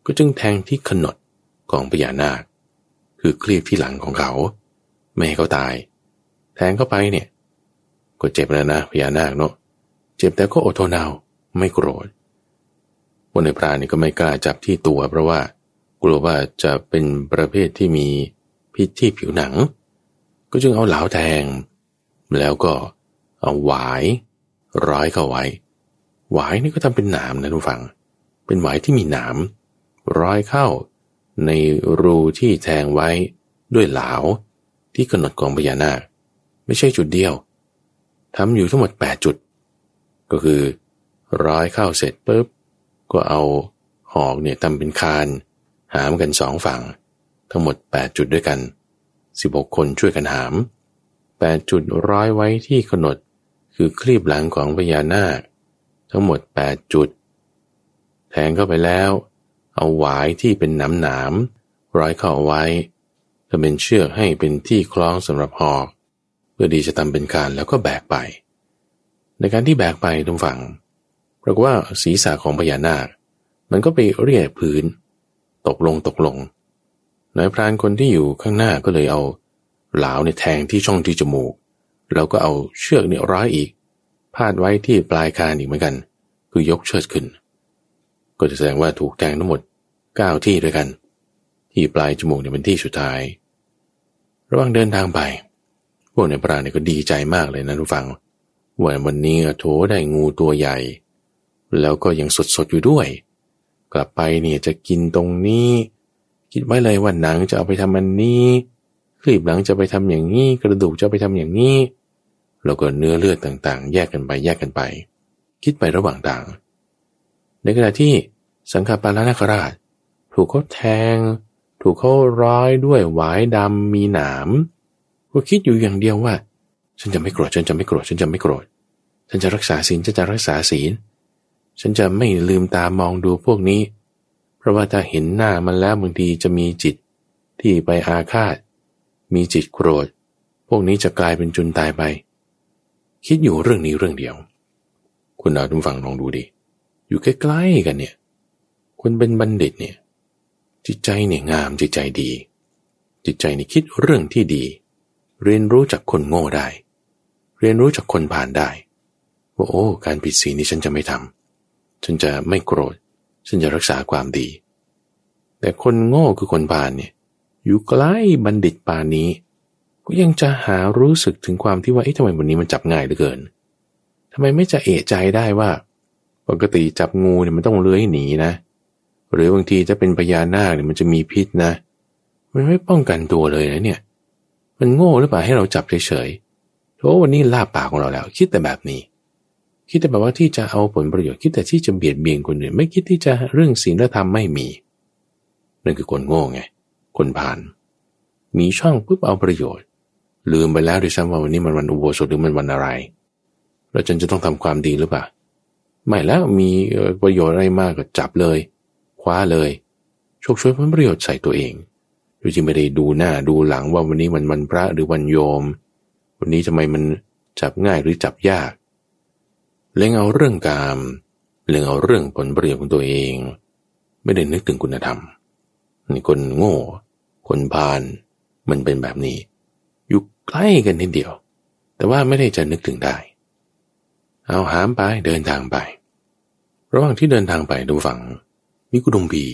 ก็จึงแทงที่ขนดของพญานาคคือคลีบที่หลังของเขาไม่ให้เขาตายแทงเข้าไปเนี่ยก็เจ็บแล้วนะพญานาคเนาะเจ็บแต่ก็อดทนเอาไม่โกรธคนในพรานนี่ก็ไม่กล้าจับที่ตัวเพราะว่ากลัวว่าจะเป็นประเภทที่มีพิษที่ผิวหนังก็จึงเอาเหลาแทงแล้วก็เอาหวายร้อยเข้าไว้หวายนี่ก็ทำเป็นหนามนะทุกฝั่งเป็นหวายที่มีหนามร้อยเข้าในรูที่แทงไว้ด้วยเหลาที่กำหนดของพญานาคไม่ใช่จุดเดียวทำอยู่ทั้งหมดแปดจุดก็คือร้อยเข้าเสร็จปุ๊บก็เอาหอกเนี่ยทำเป็นคานหามกันสองฝั่งทั้งหมดแปดจุดด้วยกันสิบหกคนช่วยกันหามแปดจุดร้อยไว้ที่กำหนดคือคลีบหลังของพญานาคทั้งหมดแปดจุดแทงเข้าไปแล้วเอาหวายที่เป็นหนามๆร้อยเข้าไว้ทำเป็นเชือกให้เป็นที่คล้องสำหรับหอกเพื่อดีจะทำเป็นคานแล้วก็แบกไปในการที่แบกไปตรงฝั่งปรากฏว่าศีรษะของพญานาคมันก็ไปเรียกพื้นตกลงตกลงนายพรานคนที่อยู่ข้างหน้าก็เลยเอาเหลาเนี่ยแทงที่ช่องที่จมูกแล้วก็เอาเชือกเนี่ยร้อยอีกพาดไว้ที่ปลายคานอีกเหมือนกันคือยกเชิดขึ้นก็จะแสดงว่าถูกแทงทั้งหมดเก้าที่ด้วยกันที่ปลายจมูกเนี่ยเป็นที่สุดท้ายระหว่างเดินทางไปพวกนายพรานเนี่ยก็ดีใจมากเลยนะทุกฟังว่าวันนี้โถได้งูตัวใหญ่แล้วก็ยังสดๆอยู่ด้วยกลับไปเนี่ยจะกินตรงนี้คิดไว้เลยว่าหนังจะเอาไปทำอันนี้คลีบหลังจะไปทำอย่างนี้กระดูกจะไปทำอย่างนี้แล้วก็เนื้อเลือดต่างๆแยกกันไปแยกกันไปคิดไประหว่างทางในขณะที่สังฆปาลนาคราชถูกเขาแทงถูกเขาร้อยด้วยหวายดำมีหนามก็คิดอยู่อย่างเดียวว่าฉันจะไม่โกรธฉันจะไม่โกรธฉันจะไม่โกรธฉันจะรักษาศีลฉันจะรักษาศีลฉันจะไม่ลืมตามองดูพวกนี้เพราะว่าถ้าเห็นหน้ามันแล้วบางทีจะมีจิตที่ไปอาฆาตมีจิตโกรธพวกนี้จะกลายเป็นจุนตายไปคิดอยู่เรื่องนี้เรื่องเดียวคุณเอาทุกฝั่งลองดูดิอยู่ใกล้ๆกันเนี่ยคนเป็นบัณฑิตเนี่ยจิตใจเนี่ยงามจิตใจดีจิตใจนี่คิดเรื่องที่ดีเรียนรู้จากคนโง่ได้เรียนรู้จากคนผ่านได้ว่าโอ้การผิดศีลนี่ฉันจะไม่ทำฉันจะไม่โกรธฉันจะรักษาความดีแต่คนโง่คือคนผ่านเนี่ยอยู่ใกล้บัณฑิตป่านนี้ก็ยังจะหารู้สึกถึงความที่ว่าเอ๊ะทำไมวันนี้มันจับง่ายเหลือเกินทำไมไม่จะเอะใจได้ว่าปกติจับงูเนี่ยมันต้องเลื้อยหนีนะหรือบางทีจะเป็นพญานาคเนี่ยมันจะมีพิษนะมันไม่ป้องกันตัวเลยนะเนี่ยมันโง่หรือเปล่าให้เราจับเฉยๆเพราะวันนี้ลาบปากของเราแล้วคิดแต่แบบนี้คิดแต่แบบว่าที่จะเอาผลประโยชน์คิดแต่ที่จะเบียดเบียนคนอื่นไม่คิดที่จะเรื่องศีลธรรมไม่มีนั่นคือคนโง่ไงคนผ่านมีช่องปุ๊บเอาประโยชน์ลืมไปแล้วด้วยซ้ำว่าวันนี้มันวันอุโบสถหรือมันวันอะไรแล้วฉันจะต้องทำความดีหรือเปล่าไม่แล้วมีประโยชน์อะไรมากก็จับเลยคว้าเลยโชคช่วยผลประโยชน์ใส่ตัวเองโดยที่ไม่ได้ดูหน้าดูหลังว่าวันนี้มันวันพระหรือวันโยมวันนี้ทำไมมันจับง่ายหรือจับยากเล็งเอาเรื่องกามเล็งเอาเรื่องผลประโยชน์ของตัวเองไม่ได้นึกถึงคุณธรรมนี่คนโง่คนพาลมันเป็นแบบนี้อยู่ใกล้กันนิดเดียวแต่ว่าไม่ได้จะนึกถึงได้เอาหามไปเดินทางไประหว่างที่เดินทางไปดูฝั่งมีกุดุมพี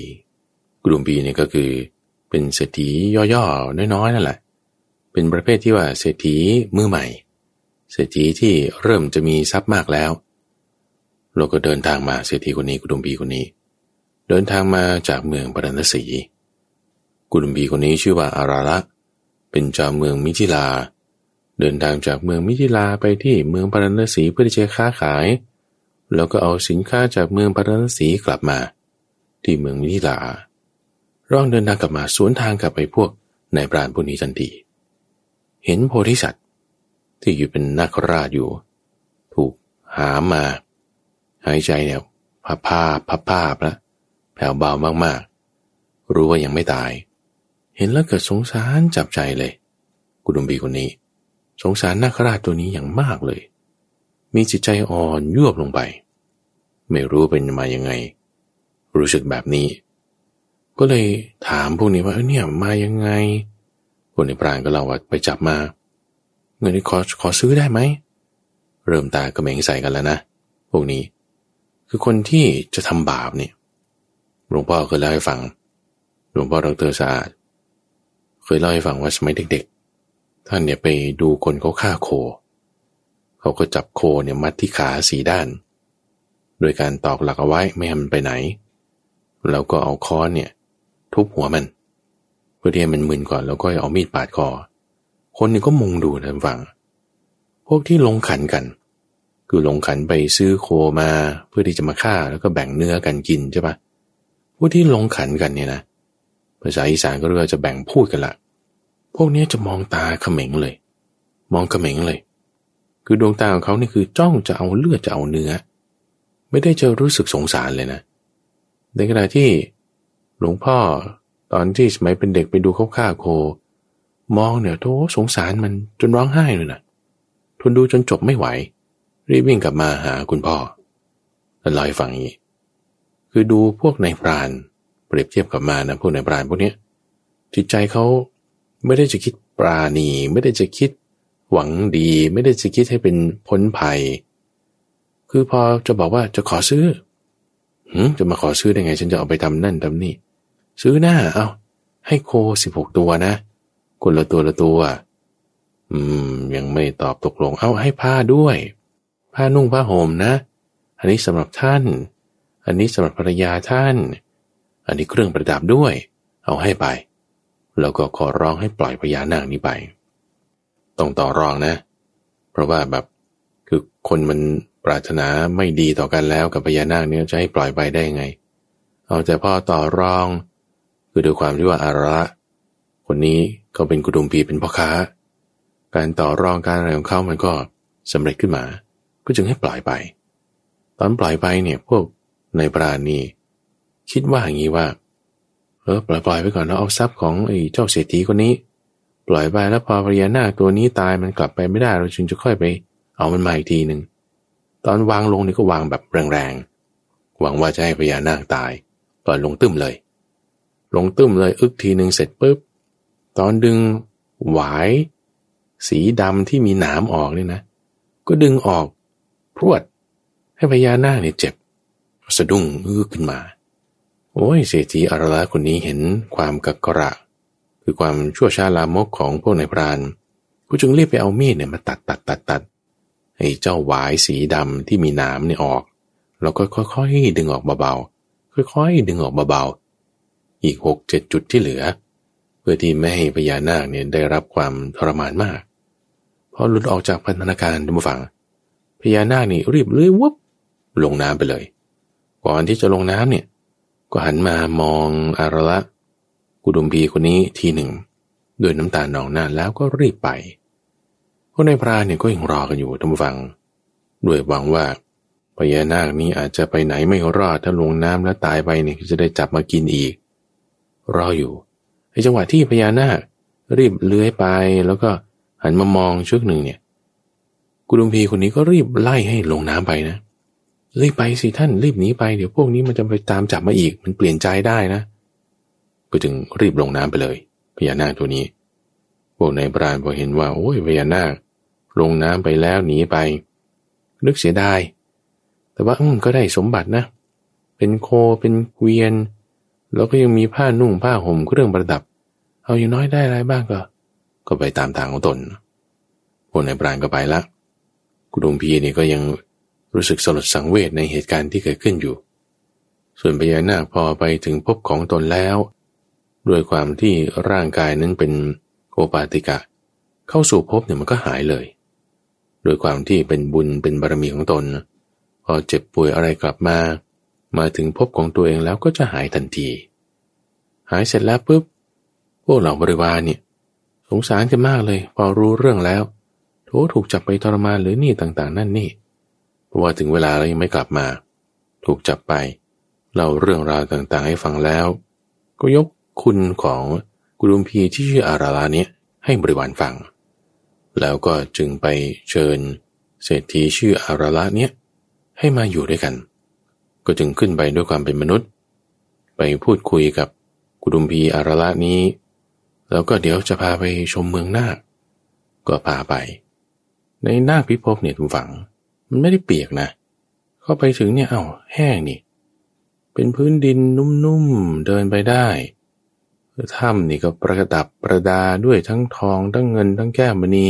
กุดุมพีเนี่ยก็คือเป็นเศรษฐีย่อๆน้อยๆนั่นแหละเป็นประเภทที่ว่าเศรษฐีมือใหม่เศรษฐีที่เริ่มจะมีทรัพย์มากแล้วเราก็เดินทางมาเศรษฐีคนนี้กุดุมพีคนนี้เดินทางมาจากเมืองปรันสีกุดุมพีคนนี้ชื่อว่าอาราละเป็นชาวเมืองมิถิลาเดินทางจากเมืองมิถิลาไปที่เมืองปรันสีเพื่อที่จะค้าขายแล้วก็เอาสินค้าจากเมืองปรันสีกลับมาที่เมืองมิถิลาร่องเดินทางกลับมาสวนทางกับไปพวกนายพรานพวกนี้ทันทีเห็นโพธิสัตว์ ที่อยู่เป็นนาคราชอยู่ถูกหามาหายใจเนี่ยพับผ้าพับผ้าละแผ่วเบามากๆรู้ว่ายังไม่ตายเห็นแล้วเกิดสงสารจับใจเลยกุดุมพีคนนี้สงสารนาคราชตัวนี้อย่างมากเลยมีจิตใจอ่อนยวบลงไปไม่รู้เป็นมายังไงรู้สึกแบบนี้ก็เลยถามพวกนี้ว่าเออเนี่ยมายังไงคนในพรานก็เล่าว่าไปจับมาเงินขอขอซื้อได้ไหมเริ่มตากระเมงใส่กันแล้วนะพวกนี้คือคนที่จะทำบาปเนี่ยหลวงพ่อเคยเล่าให้ฟังหลวงพ่อดร.สะอาดเคยเล่าให้ฟังว่าสมัยเด็กๆท่านเนี่ยไปดูคนเขาฆ่าโคเขาก็จับโคเนี่ยมัดที่ขาสี่ด้านโดยการตอกหลักเอาไว้ไม่ให้มันไปไหนแล้วก็เอาค้อนเนี่ยทุบหัวมันเพื่อที่ให้มันมึนก่อนแล้วก็เอามีดปาดคอคนนึงก็มุงดูนะฟังพวกที่ลงขันกันคือลงขันไปซื้อโคมาเพื่อที่จะมาฆ่าแล้วก็แบ่งเนื้อกันกินใช่ปะพวกที่ลงขันกันเนี่ยนะภาษาอีสานก็เรียกว่าจะแบ่งพูดกันละพวกนี้จะมองตาเขม็งเลยมองเขม็งเลยคือดวงตาของเขานี่คือจ้องจะเอาเลือดจะเอาเนื้อไม่ได้จะรู้สึกสงสารเลยนะในขณะที่หลวงพ่อตอนที่สมัยเป็นเด็กไปดูเขาฆ่าโคมองเนี่ยโธ่สงสารมันจนร้องไห้เลยนะทนดูจนจบไม่ไหวรีบวิ่งกลับมาหาคุณพ่อแล้วลอยฟังอย่างนี้คือดูพวกนายพรานเปรียบเทียบกับมานะพวกนายพรานพวกนี้จิตใจเขาไม่ได้จะคิดปราณีไม่ได้จะคิดหวังดีไม่ได้จะคิดให้เป็นพ้นภัยคือพอจะบอกว่าจะขอซื้อหืมจะมาขอซื้อได้ไงฉันจะเอาไปทำนั่นทำนี่ซื้อหน้าเอาให้โคสิบหกตัวนะคนละตัวละตัวอืมยังไม่ตอบตกลงเอาให้ผ้าด้วยผ้านุ่งผ้าห่มนะอันนี้สำหรับท่านอันนี้สำหรับภรรยาท่านอันนี้เครื่องประดับด้วยเอาให้ไปแล้วก็ขอร้องให้ปล่อยพญานาคนี้ไปต้องต่อรองนะเพราะว่าแบบคือคนมันปรารถนาไม่ดีต่อกันแล้วกับพญานาคเนี่ยจะให้ปล่อยไปได้ไงเอาแต่พ่อต่อรองคือด้วยความที่ว่าอาระคนนี้เขาเป็นกุดุมพีเป็นพ่อค้าการต่อรองการอะไรของเขามันก็สำเร็จขึ้นมาก็จึงให้ปล่อยไปตอนปล่อยไปเนี่ยพวกนายพรานนี่คิดว่าอย่างนี้ว่าเออปล่อยปล่อยไปก่อนแล้วเอาทรัพย์ของไอ้เจ้าเศรษฐีคนนี้ปล่อยไปแล้วพอพญานาคตัวนี้ตายมันกลับไปไม่ได้เราจึงจะค่อยไปเอามันมาอีกทีหนึ่งตอนวางลงนี่ก็วางแบบแรงๆหวังว่าจะให้พญานาคตายปล่อยลงตึ้มเลยลงตึ้มเลยอึกทีหนึ่งเสร็จปุ๊บตอนดึงหวายสีดำที่มีหนามออกเนี่ยนะก็ดึงออกพรวดให้พญานาคเนี่ยเจ็บสะดุ้งอื้อขึ้นมาโอ้ยเศรษฐีอรละคนนี้เห็นความกักกระคือความชั่วช้าลามกของพวกนายพรานก็จึงรีบไปเอามีดเนี่ยมาตัดตัดตัดตัดไอ้เจ้าหวายสีดำที่มีหนามเนี่ยออกแล้วก็ค่อยๆดึงออกเบาๆค่อยๆดึงออกเบาๆอีก หกเจ็ด จุดที่เหลือเพื่อที่ไม่ให้พญานาคเนี่ยได้รับความทรมานมากพอหลุดออกจากพันธนาการดูมาฟังพญานาคนี่รีบเลื้อยวับลงน้ำไปเลยก่อนที่จะลงน้ำเนี่ยก็หันมามองอารละกุดุมพีคนนี้ทีหนึ่งด้วยน้ำตาหนองหน้าแล้วก็รีบไปพวกนายพรานเนี่ยก็ยังรอกันอยู่ท่านผู้ฟังด้วยหวังว่าพญานาคนี้อาจจะไปไหนไม่รอดถ้าลงน้ำแล้วตายไปเนี่ยจะได้จับมากินอีกรออยู่ในจังหวะที่พญานาครีบเลื้อยไปแล้วก็หันมามองชึกหนึ่งเนี่ยกุดุมพีคนนี้ก็รีบไล่ให้ลงน้ำไปนะรีบไปสิท่านรีบหนีไปเดี๋ยวพวกนี้มันจะไปตามจับมาอีกมันเปลี่ยนใจได้นะก็จึงรีบลงน้ำไปเลยพญานาคตัวนี้พวกนายพรานพอเห็นว่าโอ้ยพญานาคลงน้ำไปแล้วหนีไปนึกเสียดายแต่ว่าก็ได้สมบัตินะเป็นโคเป็นเกวียนแล้วก็ยังมีผ้านุ่งผ้าห่มเครื่องประดับเอาอยู่น้อยได้อะไรบ้างก็ก็ไปตามทางของตนพวกนายพรานก็ไปละกุดุมพีนี่ก็ยังรู้สึกสลดสังเวชในเหตุการณ์ที่เกิดขึ้นอยู่ส่วนพญานาคพอไปถึงพบของตนแล้วด้วยความที่ร่างกายนั้นเป็นโอปาติกะเข้าสู่ภพเนี่ยมันก็หายเลยโดยความที่เป็นบุญเป็นบารมีของตนพอเจ็บป่วยอะไรกลับมามาถึงภพของตัวเองแล้วก็จะหายทันทีหายเสร็จแล้วปุ๊บพวกเหล่าบริวารเนี่ยสงสารกันมากเลยพอรู้เรื่องแล้ว โอ้ถูกจับไปทรมานหรือนี่ต่างๆนั่นนี่เพราะว่าถึงเวลาแล้วยังไม่กลับมาถูกจับไปเล่าเรื่องราวต่างๆให้ฟังแล้วก็ยกคุณของกุดุมพีที่ชื่ออาราลานี้ให้บริวารฟังแล้วก็จึงไปเชิญเศรษฐีชื่ออาราลานี้ให้มาอยู่ด้วยกันก็จึงขึ้นไปด้วยความเป็นมนุษย์ไปพูดคุยกับกุดุมพีอาราลานี้แล้วก็เดี๋ยวจะพาไปชมเมืองนาคก็พาไปในนาคพิภพเนี่ยทุกฝังมันไม่ได้เปียกนะเข้าไปถึงเนี่ยเอ้าแห้งนี่เป็นพื้นดินนุ่มๆเดินไปได้ถ้ำนี่ก็ประดับประดาด้วยทั้งทองทั้งเงินทั้งแก้วมณี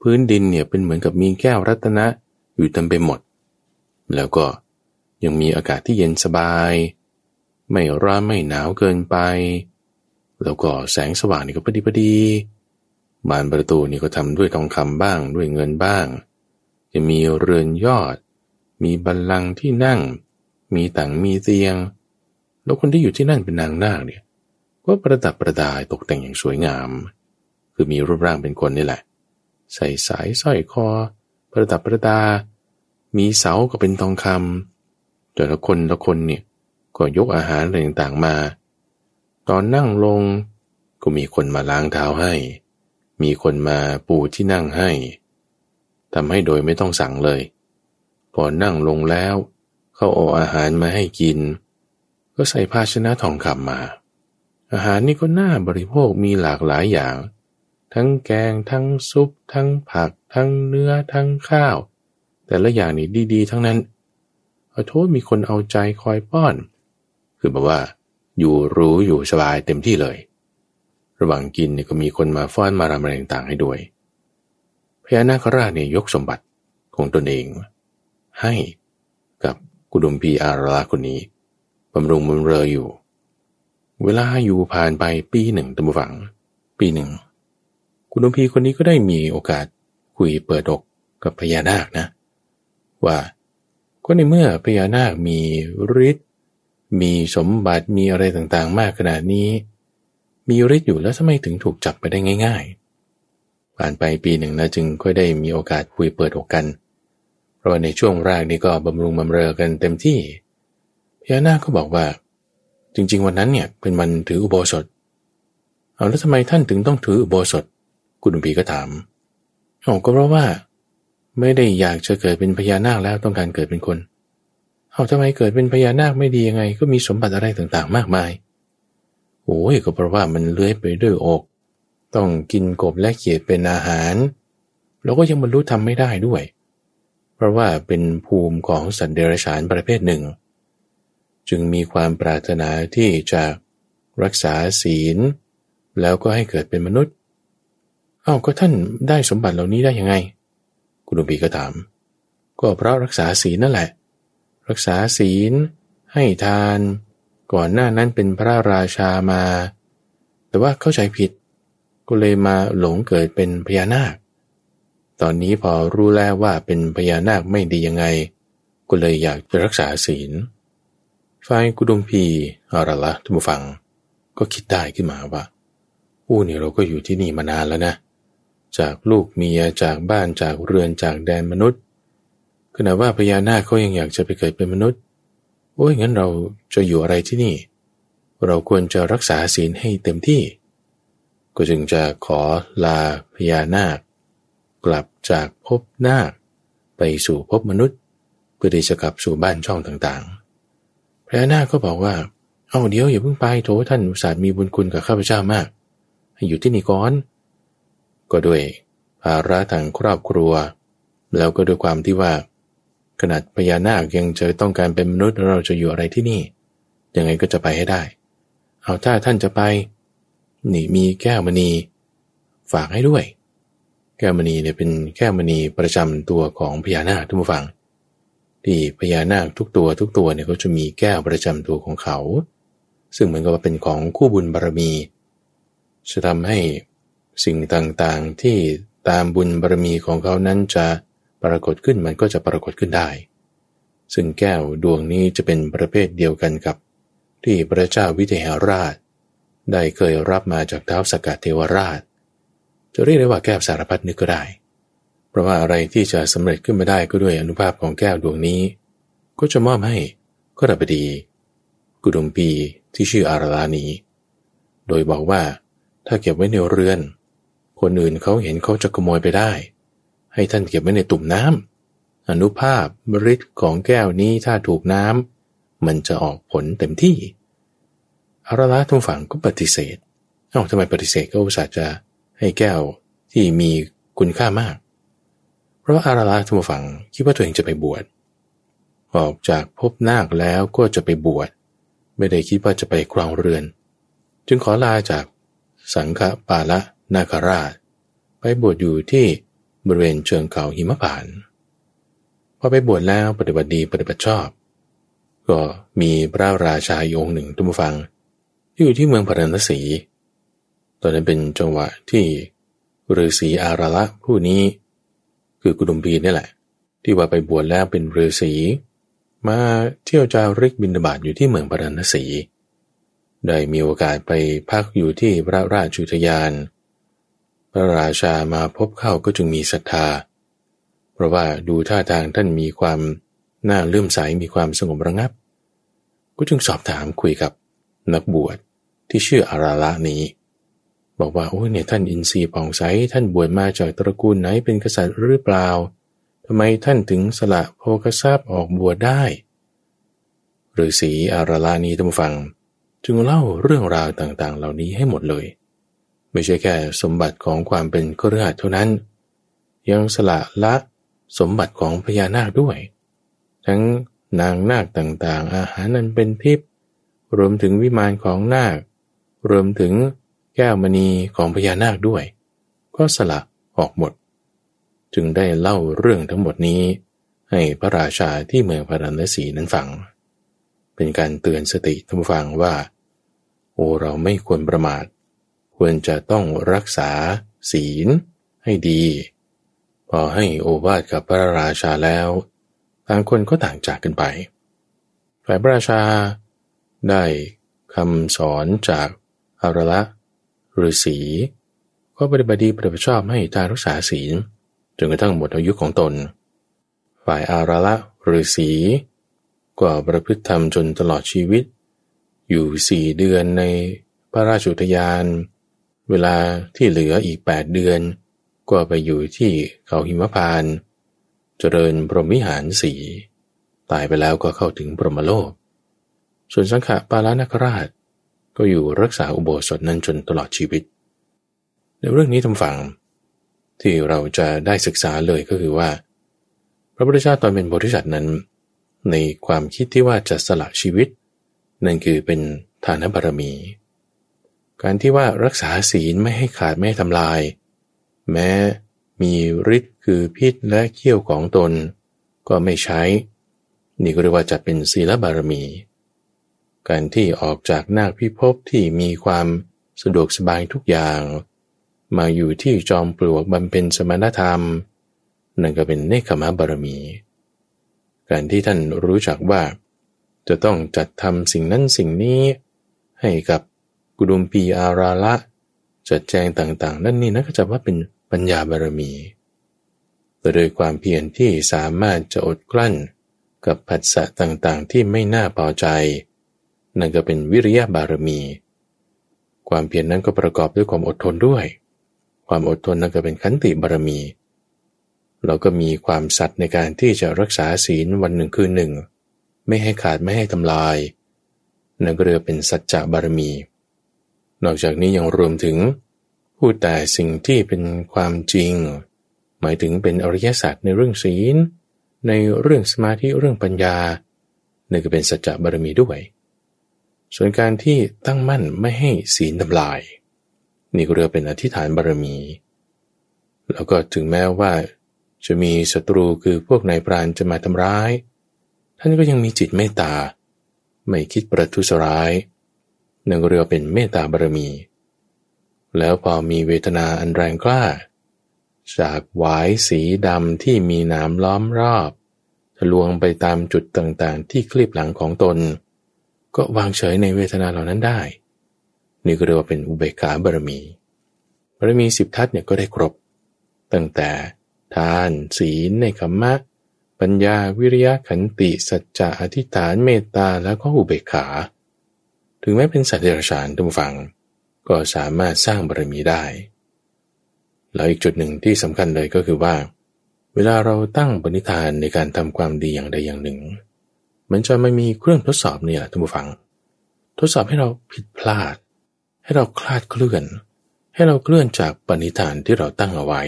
พื้นดินเนี่ยเป็นเหมือนกับมีแก้วรัตนะอยู่เต็มไปหมดแล้วก็ยังมีอากาศที่เย็นสบายไม่ร้อนไม่หนาวเกินไปแล้วก็แสงสว่างนี่ก็พอดีพอดีบานประตูนี่ก็ทำด้วยทองคำบ้างด้วยเงินบ้างจะมีเรือนยอดมีบัลลังก์ที่นั่งมีตั่งมีเตียงแล้วคนที่อยู่ที่นั่นเป็นนางนาคเนี่ยก็ประดับประดาตกแต่งอย่างสวยงามคือมีรูปร่างเป็นคนนี่แหละใส่สายสร้อยคอประดับประดามีเสาก็เป็นทองคำแต่ละคนละคนเนี่ยก็ยกอาหารอะไรต่างๆมาตอนนั่งลงก็มีคนมาล้างเท้าให้มีคนมาปูที่นั่งให้ทำให้โดยไม่ต้องสั่งเลยพอนั่งลงแล้วเขาเอาอาหารมาให้กินก็ใส่ภาชนะทองคำมาอาหารนี่ก็น่าบริโภคมีหลากหลายอย่างทั้งแกงทั้งซุปทั้งผักทั้งเนื้อทั้งข้าวแต่ละอย่างนี่ดีๆทั้งนั้นขอโทษมีคนเอาใจคอยป้อนคือแบบว่าอยู่รู้อยู่สบายเต็มที่เลยระหว่างกินเนี่ยก็มีคนมาฟ้อนมารำอะไรต่างๆให้ด้วยพญานาคราชเนี่ยยกสมบัติของตนเองให้กับกุดุมพีอาราลาคนนี้บำรุงบำเรออยู่เวลาอยู่ผ่านไปปีหนึ่งตำฝังปีหนึ่งกุดุมพีคนนี้ก็ได้มีโอกาสคุยเปิดอกกับพญานาคนะว่าก็ในเมื่อพญานาคมีฤทธิ์มีสมบัติมีอะไรต่างๆมากขนาดนี้มีฤทธิ์อยู่แล้วทำไมถึงถูกจับไปได้ง่ายๆผ่านไปปีหนึ่งนะจึงก็ได้มีโอกาสคุยเปิดอกกันเพราะในช่วงแรกนี่ก็บำรุงบำเรอกันเต็มที่พญานาคก็บอกว่าจริงๆวันนั้นเนี่ยเป็นวันถืออุโบสถเอาแล้วทำไมท่านถึงต้องถืออุโบสถกุดุมพีก็ถามเอาก็เพราะว่าไม่ได้อยากจะเกิดเป็นพญานาคแล้วต้องการเกิดเป็นคนเอาทำไมเกิดเป็นพญานาคไม่ดียังไงก็มีสมบัติอะไรต่างๆมากมายโอ้ยก็เพราะว่ามันเลื้อยไปด้วยอกต้องกินกบและเขียดเป็นอาหารแล้วก็ยังบรรลุธรรมไม่ได้ด้วยเพราะว่าเป็นภูมิของสัตว์เดรัจฉานประเภทหนึ่งจึงมีความปรารถนาที่จะรักษาศีลแล้วก็ให้เกิดเป็นมนุษย์อ้าวก็ท่านได้สมบัติเหล่านี้ได้ยังไงกุดุมพีก็ถามก็เพราะรักษาศีลนั่นแหละรักษาศีลให้ทานก่อนหน้านั้นเป็นพระราชามาแต่ว่าเข้าใจผิดก็เลยมาหลงเกิดเป็นพญานาคตอนนี้พอรู้แล้วว่าเป็นพญานาคไม่ดียังไงก็เลยอยากจะรักษาศีลฝ่ายกุดุมพีอาราละท่านผู้ฟังก็คิดได้ขึ้นมาว่าอู้นี่เราก็อยู่ที่นี่มานานแล้วนะจากลูกเมียจากบ้านจากเรือนจากแดนมนุษย์ขณะว่าพญานาคเขายังอยากจะไปเกิดเป็นมนุษย์โอ้ยงั้นเราจะอยู่อะไรที่นี่เราควรจะรักษาศีลให้เต็มที่ก็จึงจะขอลาพญานาคกลับจากภพนาคไปสู่ภพมนุษย์เพื่อที่จะกลับสู่บ้านช่องต่างๆพญานาคก็บอกว่าเอาเดี๋ยวอย่าเพิ่งไปโถท่านอุตส่าห์มีบุญคุณกับข้าพเจ้ามากให้อยู่ที่นี่ก่อนก็ด้วยภาระทางครอบครัวแล้วก็ด้วยความที่ว่าขนาดพญานาคยังจะต้องการเป็นมนุษย์เราจะอยู่อะไรที่นี่ยังไงก็จะไปให้ได้เอาถ้าท่านจะไปนี่มีแก้วมณีฝากให้ด้วยแก้วมณีเนี่ยเป็นแก้วมณีประจำตัวของพญานาคทุกฝั่งที่พญานาคทุกตัวทุกตัวเนี่ยก็จะมีแก้วประจำตัวของเขาซึ่งเหมือนกับว่าเป็นของคู่บุญบารมีจะทำให้สิ่งต่างๆที่ตามบุญบารมีของเขานั้นจะปรากฏขึ้นมันก็จะปรากฏขึ้นได้ซึ่งแก้วดวงนี้จะเป็นประเภทเดียวกันกับที่พระเจ้าวิเทหราชได้เคยรับมาจากท้าวสักกะเทวราชจะเรียกได้ว่าแก้วสารพัดนึกก็ได้ เพราะว่าอะไรที่จะสำเร็จขึ้นมาได้ก็ด้วยอานุภาพของแก้วดวงนี้ก็จะมอบให้ขรบดีกุดุมพีที่ชื่ออาราลานีโดยบอกว่าถ้าเก็บไว้ในเรือนคนอื่นเขาเห็นเขาจะขโมยไปได้ให้ท่านเก็บไว้ในตุ่มน้ำอนุภาพฤทธิ์ของแก้วนี้ถ้าถูกน้ำมันจะออกผลเต็มที่อาราลาทางฝั่งก็ปฏิเสธเอ้าทำไมปฏิเสธก็อุตส่าห์จะให้แก้วที่มีคุณค่ามากเพราะอาราลาทางฝั่งคิดว่าตัวเองจะไปบวชออกจากภพนาคแล้วก็จะไปบวชไม่ได้คิดว่าจะไปครองเรือนจึงขอลาจากสังฆปาละนาคราชไปบวชอยู่ที่บริเวณเชิงเขาหิมพานต์พอไปบวชแล้วปฏิบัติดีปฏิบัติชอบก็มีพระราชาองค์หนึ่งท่านผู้ฟังอยู่ที่เมืองพาราณสีตอนนั้นเป็นจังหวะที่ฤาษีอาราละผู้นี้คือกุดุมพีนี่แหละที่ว่าไปบวชแล้วเป็นฤาษีมาเที่ยวจาริกบิณฑบาตอยู่ที่เมืองพาราณสีได้มีโอกาสไปพักอยู่ที่พระราชอุทยานพระราชามาพบเข้าก็จึงมีศรัทธาเพราะว่าดูท่าทางท่านมีความน่าเลื่อมใสมีความสงบระงับก็จึงสอบถามคุยกับนักบวชที่ชื่ออาราละนี้บอกว่าโอ้เนี่ยท่านอินทรีย์ผ่องใสท่านบวชมาจากตระกูลไหนเป็นกษัตริย์หรือเปล่าทำไมท่านถึงสละโภคทรัพย์ออกบวชได้ฤาษีอาราลานี้ท่านฟังจึงเล่าเรื่องราวต่างๆเหล่านี้ให้หมดเลยไม่ใช่แค่สมบัติของความเป็นคฤหัสถ์เท่านั้นยังสละละสมบัติของพญานาคด้วยทั้งนางนาคต่างๆอาหารนั้นเป็นทิพย์รวมถึงวิมานของนาครวมถึงแก้วมณีของพญานาคด้วยก็สละออกหมดจึงได้เล่าเรื่องทั้งหมดนี้ให้พระราชาที่เมืองพาราณสีนั้นฟังเป็นการเตือนสติท่านผู้ฟังว่าโอ้เราไม่ควรประมาทควรจะต้องรักษาศีลให้ดีพอให้โอวาทกับพระราชาแล้วต่างคนก็ต่างจากกันไปฝ่ายพระราชาได้คำสอนจากอาราละฤาษีก็ปฏิบัติดีปฏิบัติชอบให้ทานรักษาศีลจนกระทั่งหมดอายุของตนฝ่ายอาราละฤาษีก็ประพฤติธรรมจนตลอดชีวิตอยู่สี่เดือนในพระราชอุทยานเวลาที่เหลืออีกแปดเดือนก็ไปอยู่ที่เขาหิมพานต์เจริญพรหมวิหารสี่ตายไปแล้วก็เข้าถึงพรหมโลกส่วนสังฆปาลนาคราชก็อยู่รักษาอุโบสถนั้นจนตลอดชีวิตในเรื่องนี้ทำฝังที่เราจะได้ศึกษาเลยก็คือว่าพระพุทธเจ้าตอนเป็นโพธิสัตว์นั้นในความคิดที่ว่าจะสละชีวิตนั่นคือเป็นทานบารมีการที่ว่ารักษาศีลไม่ให้ขาดไม่ให้ทำลายแม้มีฤทธิ์คือพิษและเขี้ยวของตนก็ไม่ใช้นี่ก็เรียกว่าจะเป็นศีลบารมีการที่ออกจากนาคพิภพที่มีความสะดวกสบายทุกอย่างมาอยู่ที่จอมปลวกบำเพ็ญสมณธรรมนั่นก็เป็นเนกขมบารมีการที่ท่านรู้จักว่าจะต้องจัดทำสิ่งนั้นสิ่งนี้ให้กับกุดุมพีอาราละจัดแจงต่างๆนั่นนี่นะก็จะว่าเป็นปัญญาบารมีแต่โดยความเพียรที่สามารถจะอดกลั้นกับผัสสะต่างๆที่ไม่น่าพอใจนั่นก็เป็นวิริยะบารมีความเพียรนั้นก็ประกอบด้วยความอดทนด้วยความอดทนนั่นก็เป็นขันติบารมีเราก็มีความสัตย์ในการที่จะรักษาศีลวันหนึ่งคืนหนึ่งไม่ให้ขาดไม่ให้ทำลายนั่นก็เรียกเป็นสัจจะบารมีนอกจากนี้ยังรวมถึงพูดแต่สิ่งที่เป็นความจริงหมายถึงเป็นอริยสัจในเรื่องศีลในเรื่องสมาธิเรื่องปัญญานั่นก็เป็นสัจจะบารมีด้วยส่วนการที่ตั้งมั่นไม่ให้ศีลทำลายนี่ก็เรียกเป็นอธิษฐานบารมีแล้วก็ถึงแม้ว่าจะมีศัตรูคือพวกนายพรานจะมาทำร้ายท่านก็ยังมีจิตเมตตาไม่คิดประทุษร้ายนั่นก็เรียกว่าเป็นเมตตาบารมีแล้วพอมีเวทนาอันแรงกล้าจากหวายสีดำที่มีหนามล้อมรอบทะลวงไปตามจุดต่างๆที่คลีบหลังของตนก็วางเฉยในเวทนาเหล่านั้นได้นี่ก็เรียกว่าเป็นอุเบกขาบารมีบารมีสิบทัศน์เนี่ยก็ได้ครบตั้งแต่ ทานศีลเนกขัมมะปัญญาวิริยะขันติสัจจะอธิษฐานเมตตาแล้วก็อุเบกขาถึงแม้เป็นสัตว์เดรัจฉานทุกฝั่งก็สามารถสร้างบารมีได้แล้วอีกจุดหนึ่งที่สำคัญเลยก็คือว่าเวลาเราตั้งปณิธานในการทำความดีอย่างใดอย่างหนึ่งมันจะไม่มีเครื่องทดสอบเนี่ยท่านผู้ฟังทดสอบให้เราผิดพลาดให้เราคลาดเคลื่อนให้เราเคลื่อนจากปณิธานที่เราตั้งเอาไว้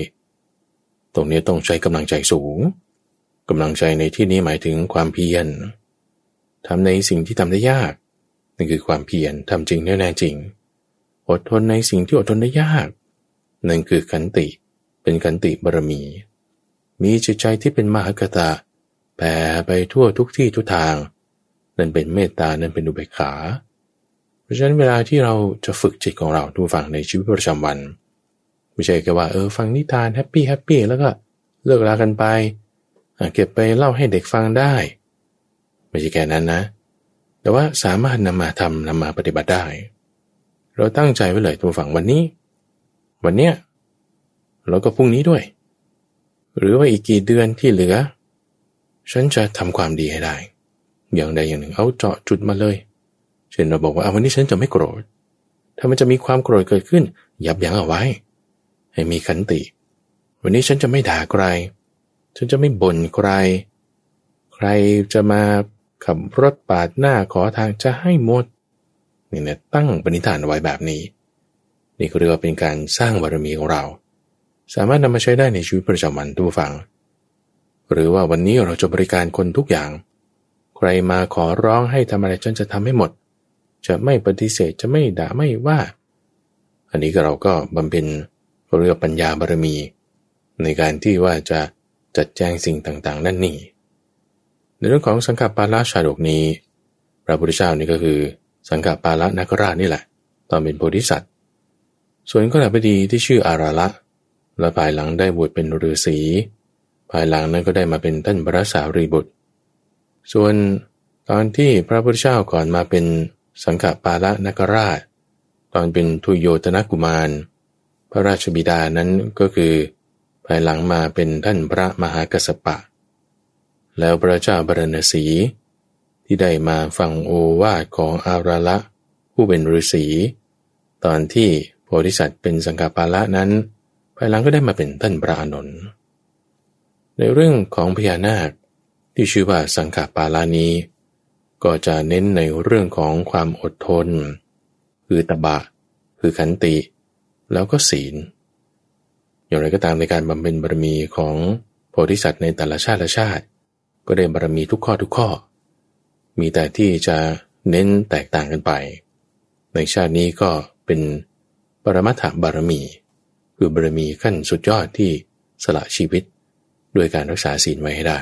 ตรงนี้ต้องใช้กำลังใจสูงกำลังใจในที่นี้หมายถึงความเพียรทำในสิ่งที่ทำได้ยากนั่นคือความเพียรทำจริงแน่แน่จริงอดทนในสิ่งที่อดทนได้ยากนั่นคือขันติเป็นขันติบารมีมีจิตใจที่เป็นมหากตะแผ่ไปทั่วทุกที่ทุกทางนั่นเป็นเมตตานั่นเป็นอุเบกขาเพราะฉะนั้นเวลาที่เราจะฝึกจิตของเราทุกฝั่งในชีวิตประจำวันไม่ใช่แค่ว่าเออฟังนิทานแฮปปี้แฮปปี้แล้วก็เลิกลากันไปเก็บไปเล่าให้เด็กฟังได้ไม่ใช่แค่นั้นนะแต่ว่าสามารถนำมาทำนำมาปฏิบัติได้เราตั้งใจไว้เลยทุกฝั่งวันนี้วันเนี้ยแล้วก็พรุ่งนี้ด้วยหรือว่าอีกกี่เดือนที่เหลือฉันจะทำความดีให้ได้อย่างใดอย่างหนึ่งเอาเจาะจุดมาเลยเช่นเราบอกว่าวันนี้ฉันจะไม่โกรธถ้ามันจะมีความโกรธเกิดขึ้นยับยั้งเอาไว้ให้มีขันติวันนี้ฉันจะไม่ด่าใครฉันจะไม่บ่นใครใครจะมาขับรถปาดหน้าขอทางจะให้หมดนี่เนี่ยตั้งปณิธานเอาไว้แบบนี้นี่ก็เรียกว่าเป็นการสร้างบารมีของเราสามารถนำมาใช้ได้ในชีวิตประจำวันทุกฝั่งหรือว่าวันนี้เราจะบริการคนทุกอย่างใครมาขอร้องให้ทำอะไรฉันจะทำให้หมดจะไม่ปฏิเสธจะไม่ด่าไม่ว่าอันนี้ก็เราก็บำเพ็ญเรียกปัญญาบารมีในการที่ว่าจะจัดแจงสิ่งต่างๆนั่นนี่ในเรื่องของสังฆปาลชาดกนี้พระพุทธเจ้านี่ก็คือสังฆปาลนคราชนี่แหละตอนเป็นโพธิสัตว์ส่วนขณะพอดีที่ชื่ออาราละและภายหลังได้บวชเป็นฤาษีภายหลังนั้นก็ได้มาเป็นท่านพระสารีบุตรส่วนตอนที่พระพุทธเจ้าก่อนมาเป็นสังฆปาลนคราชตอนเป็นทุโยธนกุมารพระราชบิดานั้นก็คือภายหลังมาเป็นท่านพระมหากัสสปะแล้วพระเจ้าพาราณสีที่ได้มาฟังโอวาทของอาราละผู้เป็นฤาษีตอนที่โพธิสัตว์เป็นสังฆปาละนั้นภายหลังก็ได้มาเป็นท่านพระอานนท์ในเรื่องของพญานาคที่ชื่อว่าสังฆปาลานี้ก็จะเน้นในเรื่องของความอดทนคือตบะคือขันติแล้วก็ศีลอย่างไรก็ตามในการบำเพ็ญบารมีของโพธิสัตว์ในแต่ละชาติละชาติก็ได้บารมีทุกข้อทุกข้อมีแต่ที่จะเน้นแตกต่างกันไปในชาตินี้ก็เป็นปรมัตถบารมีคือบารมีขั้นสุดยอดที่สละชีวิตด้วยการรักษาศีลไว้ให้ได้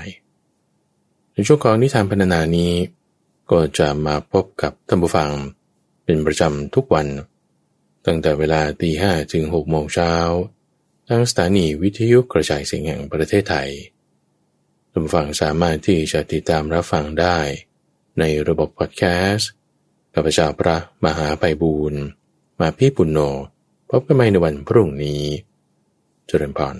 ในช่วงของนิทานพรรณนานี้ก็จะมาพบกับท่านผู้ฟังเป็นประจำทุกวันตั้งแต่เวลาตีห้าถึงหกโมงเช้าทางสถานีวิทยุกระจายเสียงแห่งประเทศไทยท่านผู้ฟังสามารถที่จะติดตามรับฟังได้ในระบบพอดแคสต์ข้าพเจ้าพระมหาไพบูลย์มาพี่ปุณโญพบกันใหม่ในวันพรุ่งนี้เจริญพร